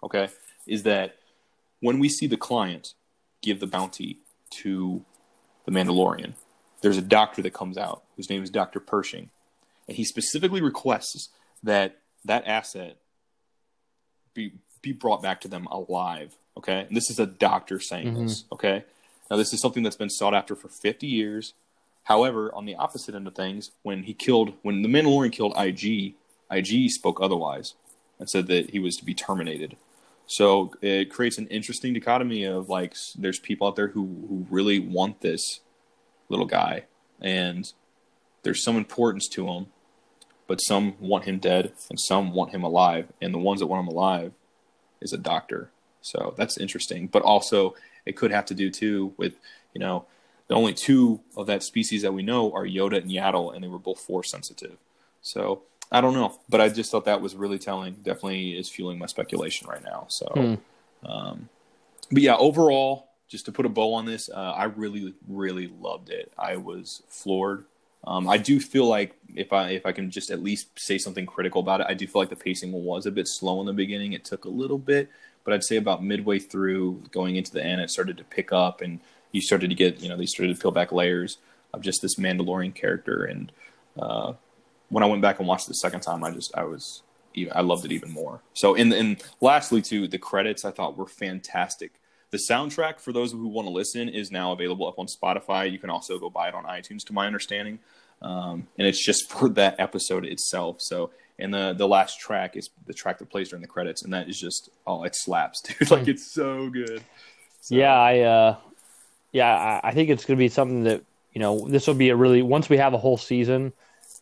okay, is that when we see the client give the bounty to the Mandalorian, there's a doctor that comes out whose name is Dr. Pershing, and he specifically requests that asset be brought back to them alive, okay? And this is a doctor saying this, okay? Now, this is something that's been sought after for 50 years. However, on the opposite end of things, when the Mandalorian killed IG spoke otherwise and said that he was to be terminated. So it creates an interesting dichotomy of, like, there's people out there who really want this little guy, and there's some importance to him, but some want him dead and some want him alive, and the ones that want him alive is a doctor. So that's interesting. But also it could have to do too with, you know, the only two of that species that we know are Yoda and Yaddle, and they were both force sensitive. So I don't know, but I just thought that was really telling. Definitely is fueling my speculation right now. So, but yeah, overall, just to put a bow on this, I really, really loved it. I was floored. I do feel like if I can just at least say something critical about it, I do feel like the pacing was a bit slow in the beginning. It took a little bit, but I'd say about midway through, going into the end, it started to pick up, and you started to get, you know, they started to peel back layers of just this Mandalorian character. And when I went back and watched it the second time, I loved it even more. So, and lastly, too, the credits I thought were fantastic. The soundtrack, for those who want to listen, is now available up on Spotify. You can also go buy it on iTunes, to my understanding. And it's just for that episode itself. So, and the last track is the track that plays during the credits, and that is just, oh, it slaps, dude. Like, it's so good. So. Yeah, I think it's going to be something that, you know, this will be a really, once we have a whole season,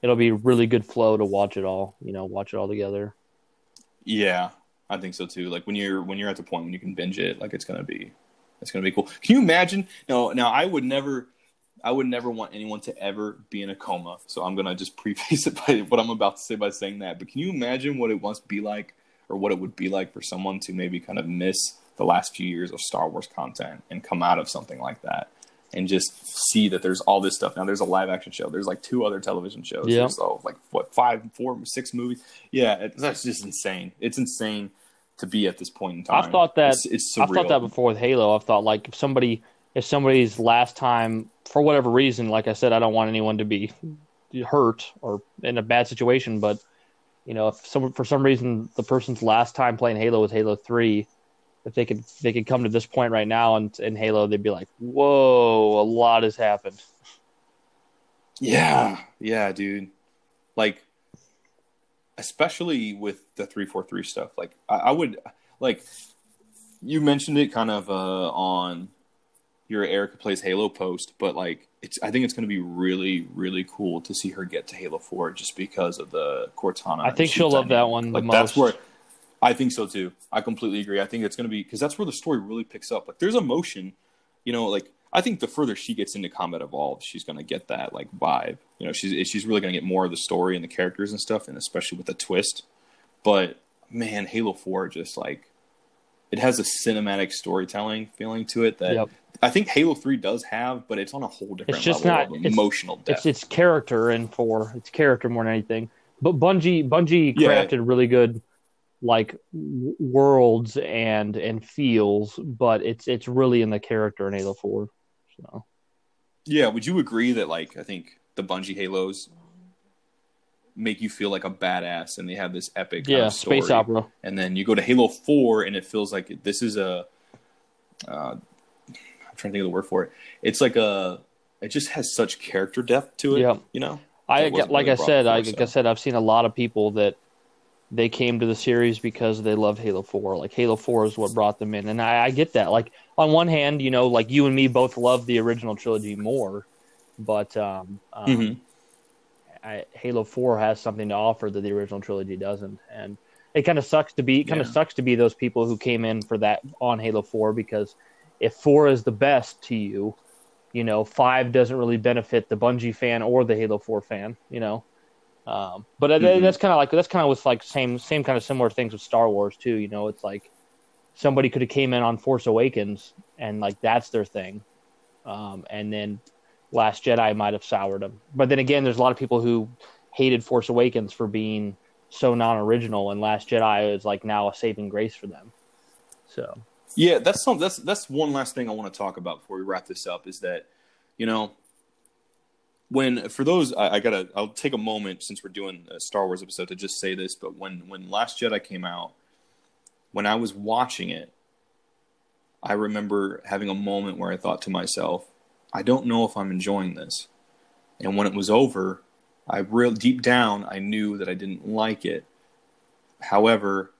it'll be a really good flow to watch it all, you know, watch it all together. Yeah, I think so too. Like when you're at the point when you can binge it, like it's going to be cool. Can you imagine? No, I would never want anyone to ever be in a coma. So I'm going to just preface it by what I'm about to say by saying that. But can you imagine what it must be like, or what it would be like for someone to maybe kind of miss the last few years of Star Wars content and come out of something like that and just see that there's all this stuff. Now there's a live action show. There's like 2 other television shows. Yeah. So like 5, 4, 6 movies. Yeah. That's just insane. It's insane to be at this point in time. I've thought that it's surreal. I've thought that before with Halo. I've thought, like, if somebody's last time, for whatever reason, like I said, I don't want anyone to be hurt or in a bad situation, but you know, if someone, for some reason, the person's last time playing Halo was Halo 3, if they could come to this point right now in Halo, they'd be like, whoa, a lot has happened. Yeah. Yeah, dude. Like, especially with the 343 stuff. Like, I would, like, you mentioned it kind of on your Erica Plays Halo post, but, like, I think it's going to be really, really cool to see her get to Halo 4 just because of the Cortana. I think she'll love that one the most. That's where... I think so too. I completely agree. I think it's going to be, because that's where the story really picks up. Like, there's emotion, you know. Like, I think the further she gets into Combat Evolved, she's going to get that, like, vibe. You know, she's really going to get more of the story and the characters and stuff, and especially with the twist. But man, Halo 4 just, like, it has a cinematic storytelling feeling to it that I think Halo 3 does have, but it's on a whole different level of emotional depth. It's character in 4. It's character more than anything. But Bungie crafted really good, like, worlds and feels, but it's really in the character in Halo 4. So, yeah, would you agree that, like, I think the Bungie Halos make you feel like a badass, and they have this epic kind of story, space opera, and then you go to Halo 4, and it feels like this is a I'm trying to think of the word for it. It's like it just has such character depth to it. Yeah, you know, I said, I've seen a lot of people that. They came to the series because they loved Halo 4. Like, Halo 4 is what brought them in. And I get that. Like, on one hand, you know, like, you and me both love the original trilogy more. But Halo 4 has something to offer that the original trilogy doesn't, and it kind of sucks to be those people who came in for that on Halo 4, because if 4 is the best to you, you know, 5 doesn't really benefit the Bungie fan or the Halo 4 fan, you know. But that's kind of same kind of similar things with Star Wars too, you know. It's like somebody could have came in on Force Awakens and like that's their thing, and then Last Jedi might have soured them. But then again, there's a lot of people who hated Force Awakens for being so non-original, and Last Jedi is like now a saving grace for them. So yeah, that's one last thing I want to talk about before we wrap this up, is that, you know, when for those I'll take a moment, since we're doing a Star Wars episode, to just say this, but when Last Jedi came out, when I was watching it, I remember having a moment where I thought to myself, I don't know if I'm enjoying this. And when it was over, deep down, I knew that I didn't like it. However,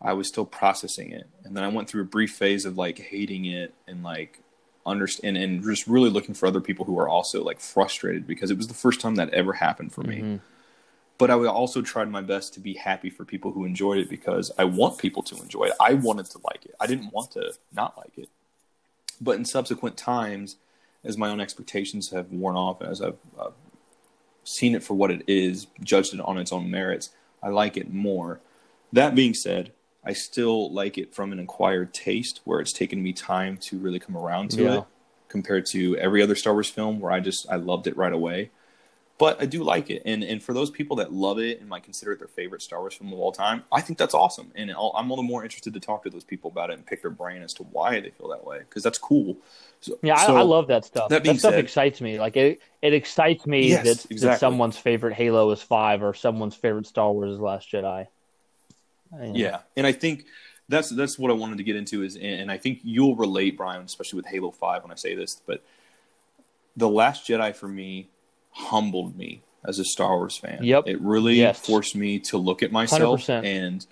I was still processing it. And then I went through a brief phase of like hating it and like understand and just really looking for other people who are also like frustrated, because it was the first time that ever happened for me. Mm-hmm. But I also tried my best to be happy for people who enjoyed it, because I want people to enjoy it. I wanted to like it. I didn't want to not like it. But in subsequent times, as my own expectations have worn off, and as I've seen it for what it is, judged it on its own merits, I like it more. That being said, I still like it from an acquired taste, where it's taken me time to really come around to it, compared to every other Star Wars film where I loved it right away. But I do like it. And for those people that love it and might consider it their favorite Star Wars film of all time, I think that's awesome. And I'm all the more interested to talk to those people about it and pick their brain as to why they feel that way, because that's cool. So I love that stuff. That stuff excites me. Like it excites me that someone's favorite Halo is 5 or someone's favorite Star Wars is Last Jedi. Yeah. And I think that's what I wanted to get into is, and I think you'll relate, Brian, especially with Halo 5 when I say this, but The Last Jedi for me humbled me as a Star Wars fan. Yep. It really forced me to look at myself 100%. And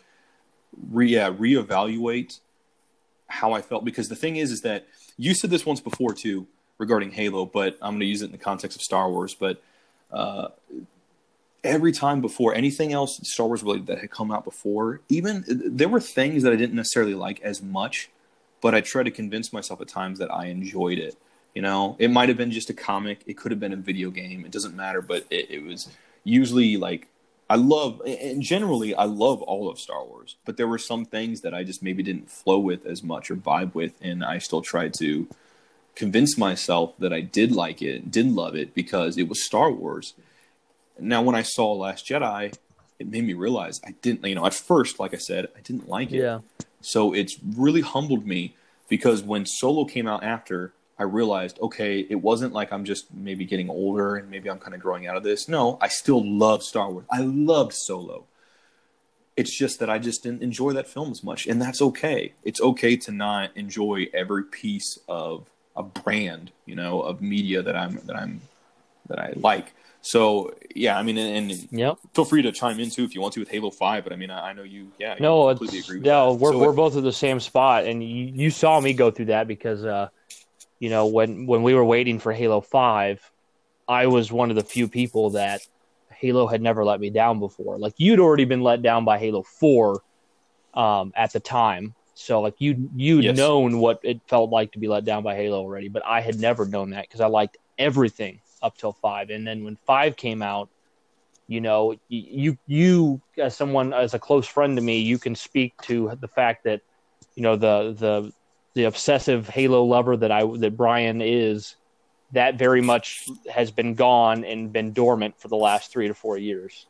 reevaluate how I felt. Because the thing is that you said this once before too regarding Halo, but I'm going to use it in the context of Star Wars. But every time before anything else Star Wars related that had come out before, even there were things that I didn't necessarily like as much, but I tried to convince myself at times that I enjoyed it. You know, it might have been just a comic. It could have been a video game. It doesn't matter, but it was usually like I love all of Star Wars, but there were some things that I just maybe didn't flow with as much or vibe with, and I still tried to convince myself that I did like it, did love it, because it was Star Wars. Now, when I saw Last Jedi, it made me realize I didn't, you know, at first, like I said, I didn't like it. Yeah. So it's really humbled me, because when Solo came out after, I realized, okay, it wasn't like I'm just maybe getting older and maybe I'm kind of growing out of this. No, I still love Star Wars. I loved Solo. It's just that I just didn't enjoy that film as much, and that's okay. It's okay to not enjoy every piece of a brand, you know, of media that I like. So yeah, I mean, and feel free to chime in too if you want to with Halo 5. But I mean, I know you. Yeah, no, I completely agree with that. We're both at the same spot, and you saw me go through that because. You know, when we were waiting for Halo 5, I was one of the few people that Halo had never let me down before. Like, you'd already been let down by Halo 4 at the time. So, like, you'd known what it felt like to be let down by Halo already. But I had never known that, because I liked everything up till 5. And then when 5 came out, you know, you as someone, as a close friend to me, you can speak to the fact that, you know, the obsessive Halo lover that Brian is, that very much has been gone and been dormant for the last 3 to 4 years,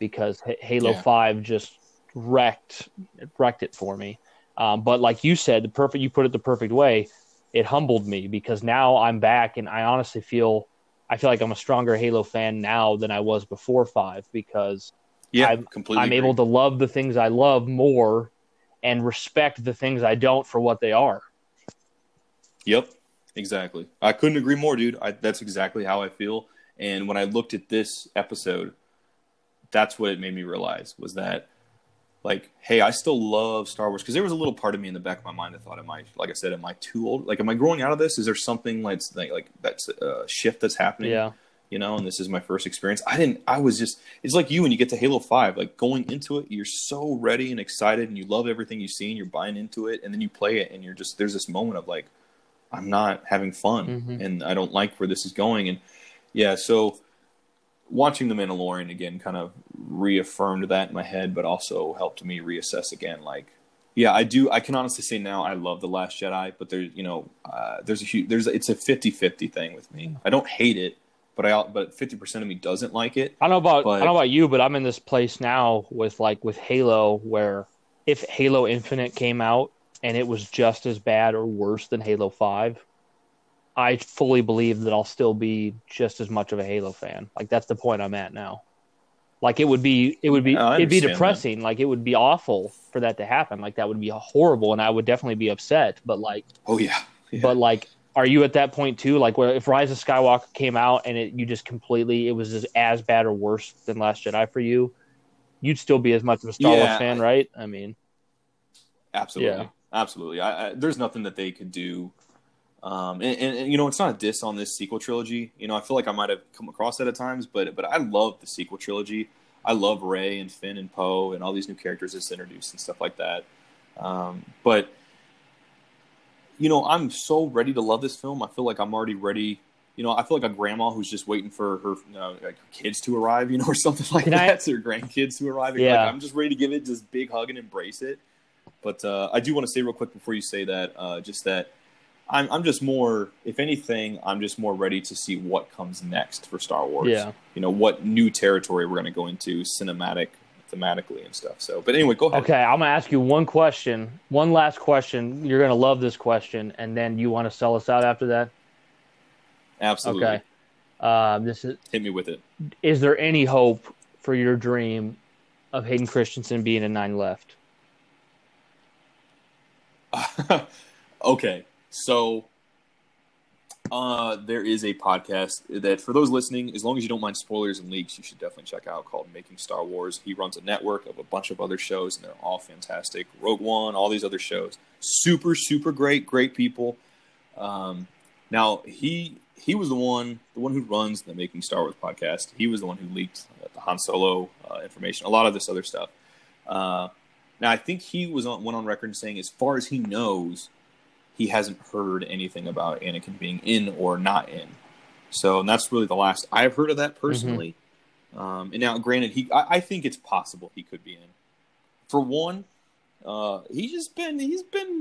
because Halo 5 just wrecked it for me. But like you said, you put it the perfect way. It humbled me, because now I'm back, and I honestly feel like I'm a stronger Halo fan now than I was before 5, because I'm able to love the things I love more and respect the things I don't for what they are. Yep, exactly. I couldn't agree more, dude. That's exactly how I feel. And when I looked at this episode, that's what it made me realize, was that, like, hey, I still love Star Wars. Because there was a little part of me in the back of my mind that thought, am I too old? Like, am I growing out of this? Is there something like that's a shift that's happening? Yeah. you know, and this is my first experience. It's like you when you get to Halo 5, like going into it, you're so ready and excited and you love everything you see and you're buying into it. And then you play it and you're just, there's this moment of like, I'm not having fun and I don't like where this is going. And yeah, so watching The Mandalorian again kind of reaffirmed that in my head, but also helped me reassess again. Like, yeah, I can honestly say now I love The Last Jedi, but there's, you know, it's a 50-50 thing with me. I don't hate it, but 50% of me doesn't like it. I don't know about you, but I'm in this place now with Halo, where if Halo Infinite came out and it was just as bad or worse than Halo 5, I fully believe that I'll still be just as much of a Halo fan. Like, that's the point I'm at now. Like, it'd be depressing. That. Like, it would be awful for that to happen. Like, that would be horrible, and I would definitely be upset. But like, oh yeah, yeah. But like, are you at that point too? Like, where if Rise of Skywalker came out and it was just as bad or worse than Last Jedi for you, you'd still be as much of a Star Wars fan, right? I mean, absolutely, yeah. Absolutely. There's nothing that they could do. And you know, it's not a diss on this sequel trilogy. You know, I feel like I might have come across that at times, but I love the sequel trilogy. I love Rey and Finn and Poe and all these new characters that's introduced and stuff like that. But you know, I'm so ready to love this film. I feel like I'm already ready. You know, I feel like a grandma who's just waiting for her kids to arrive, you know, or something like that, or grandkids to arrive. Yeah. Like, I'm just ready to give it this big hug and embrace it. But I do want to say real quick before you say that, just that. I'm just more, if anything, I'm just more ready to see what comes next for Star Wars. Yeah. You know, what new territory we're going to go into thematically and stuff. So, but anyway, go ahead. Okay, I'm going to ask you one question. One last question. You're going to love this question, and then you want to sell us out after that? Absolutely. Okay. Hit me with it. Is there any hope for your dream of Hayden Christensen being a 9 left? Okay. So there is a podcast that, for those listening, as long as you don't mind spoilers and leaks, you should definitely check out, called Making Star Wars. He runs a network of a bunch of other shows, and they're all fantastic. Rogue One, all these other shows. Super, super great people. Now, he was the one who runs the Making Star Wars podcast. He was the one who leaked the Han Solo information, a lot of this other stuff. Now, I think he went on record saying, as far as he knows, he hasn't heard anything about Anakin being in or not in. So, and that's really the last I've heard of that personally. Mm-hmm. And now, granted, I think it's possible he could be in. For one, he's been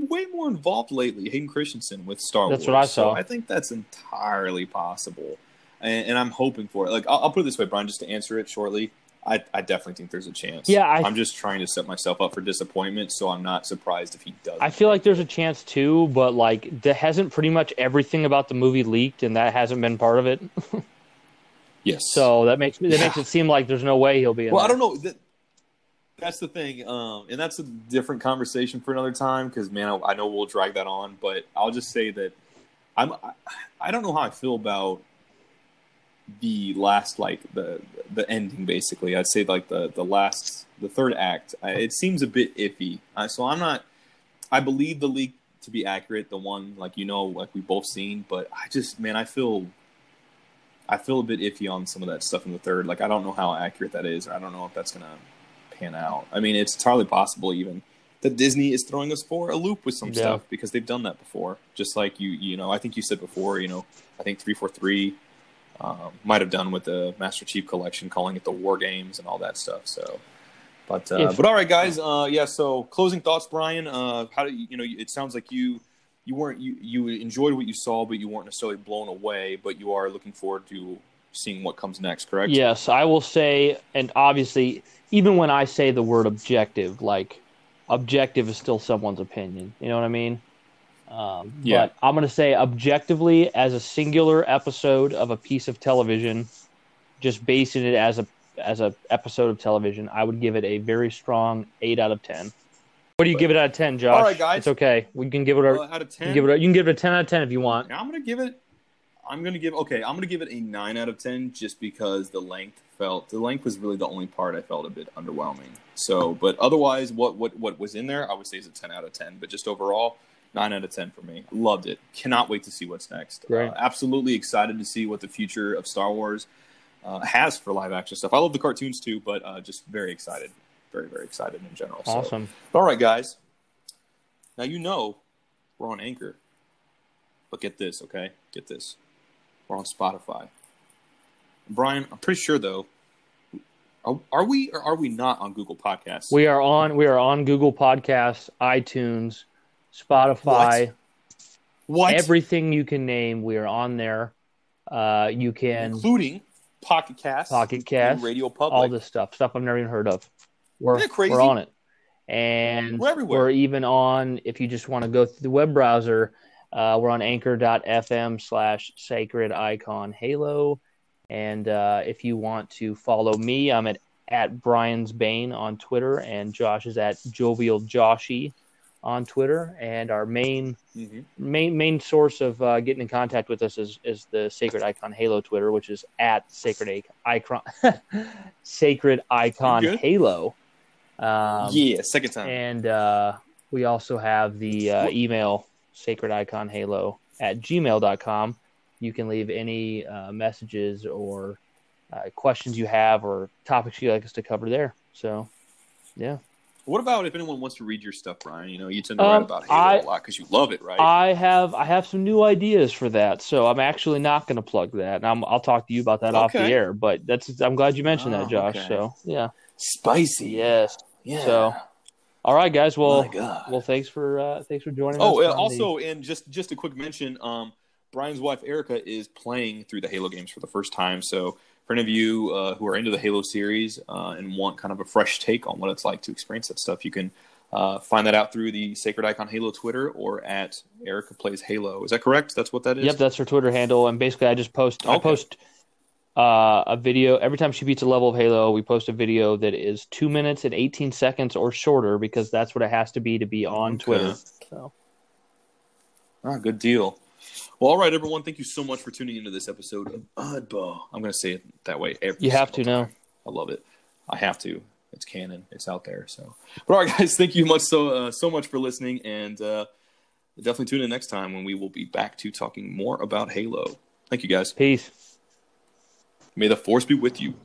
way more involved lately, Hayden Christensen, with Star Wars. That's what I saw. So I think that's entirely possible. And I'm hoping for it. Like, I'll put it this way, Brian, just to answer it shortly. I definitely think there's a chance. Yeah, I'm just trying to set myself up for disappointment, so I'm not surprised if he doesn't. I feel like there's a chance too, but like, there hasn't pretty much everything about the movie leaked, and that hasn't been part of it. Yes. So that makes it seem like there's no way he'll be in. Well, I don't know. That's the thing, and that's a different conversation for another time. Because man, I know we'll drag that on, but I'll just say that I don't know how I feel about the last, like the ending, basically. I'd say like the third act, it seems a bit iffy. So I believe the leak to be accurate, the one, like, you know, like we both seen, but I just, man, I feel a bit iffy on some of that stuff in the third. Like, I don't know how accurate that is. I don't know if that's going to pan out. I mean, it's entirely possible even that Disney is throwing us for a loop with some stuff, because they've done that before. Just like you know, I think you said before, you know, I think 343, might have done with the Master Chief Collection, calling it the War Games and all that stuff. So, but all right, guys. So closing thoughts, Brian. How do you know? It sounds like you enjoyed what you saw, but you weren't necessarily blown away. But you are looking forward to seeing what comes next, correct? Yes, I will say, and obviously, even when I say the word objective, like, objective is still someone's opinion. You know what I mean? But I'm going to say, objectively, as a singular episode of a piece of television, just basing it as a episode of television, I would give it a very strong 8 out of 10. What do you give it out of 10, Josh? All right, guys. It's okay. We can give it out of 10. You can give it a 10 out of 10 if you want. I'm going to give it a 9 out of 10 just because the length was really the only part I felt a bit underwhelming. So, but otherwise, what was in there, I would say is a 10 out of 10, but just overall, 9 out of 10 for me. Loved it. Cannot wait to see what's next. Right. Absolutely excited to see what the future of Star Wars has for live action stuff. I love the cartoons too, but just very excited. Very, very excited in general. Awesome. So, all right, guys. Now, you know, we're on Anchor, but get this, okay? Get this. We're on Spotify. Brian, I'm pretty sure though. Are we or are we not on Google Podcasts? We are on Google Podcasts, iTunes, Spotify. What? Everything you can name, we are on there. You can including Pocket Cast, Radio Public, all this stuff I've never even heard of. Isn't that crazy? We're on it, and we're everywhere. We're even on, if you just want to go through the web browser, we're on anchor.fm/sacred-icon-halo. And if you want to follow me, I'm at Brian's Bane on Twitter, and Josh is at Jovial Joshy on Twitter. And our main source of getting in contact with us is the Sacred Icon Halo Twitter, which is at Sacred Icon Halo. Yeah, second time. And we also have the email sacrediconhalo@gmail.com. You can leave any messages or questions you have or topics you'd like us to cover there. So, yeah. What about if anyone wants to read your stuff, Brian? You know, you tend to write about Halo a lot because you love it, right? I have some new ideas for that, so I'm actually not going to plug that. And I'll talk to you about that off the air. But I'm glad you mentioned that, Josh. Okay. So, yeah. Spicy. Yes. Yeah. So. All right, guys. Well, thanks for joining us. Oh, also, and just a quick mention. Brian's wife, Erica, is playing through the Halo games for the first time. So for any of you who are into the Halo series and want kind of a fresh take on what it's like to experience that stuff, you can find that out through the Sacred Icon Halo Twitter or at Erica Plays Halo. Is that correct? That's what that is? Yep, that's her Twitter handle. And basically I just post a video. Every time she beats a level of Halo, we post a video that is 2 minutes and 18 seconds or shorter because that's what it has to be on Twitter. So. Ah, good deal. Well, all right, everyone. Thank you so much for tuning into this episode of Oddball. I'm going to say it that way. You have to now. I love it. I have to. It's canon. It's out there. So, but all right, guys. Thank you so much for listening, and definitely tune in next time when we will be back to talking more about Halo. Thank you, guys. Peace. May the Force be with you.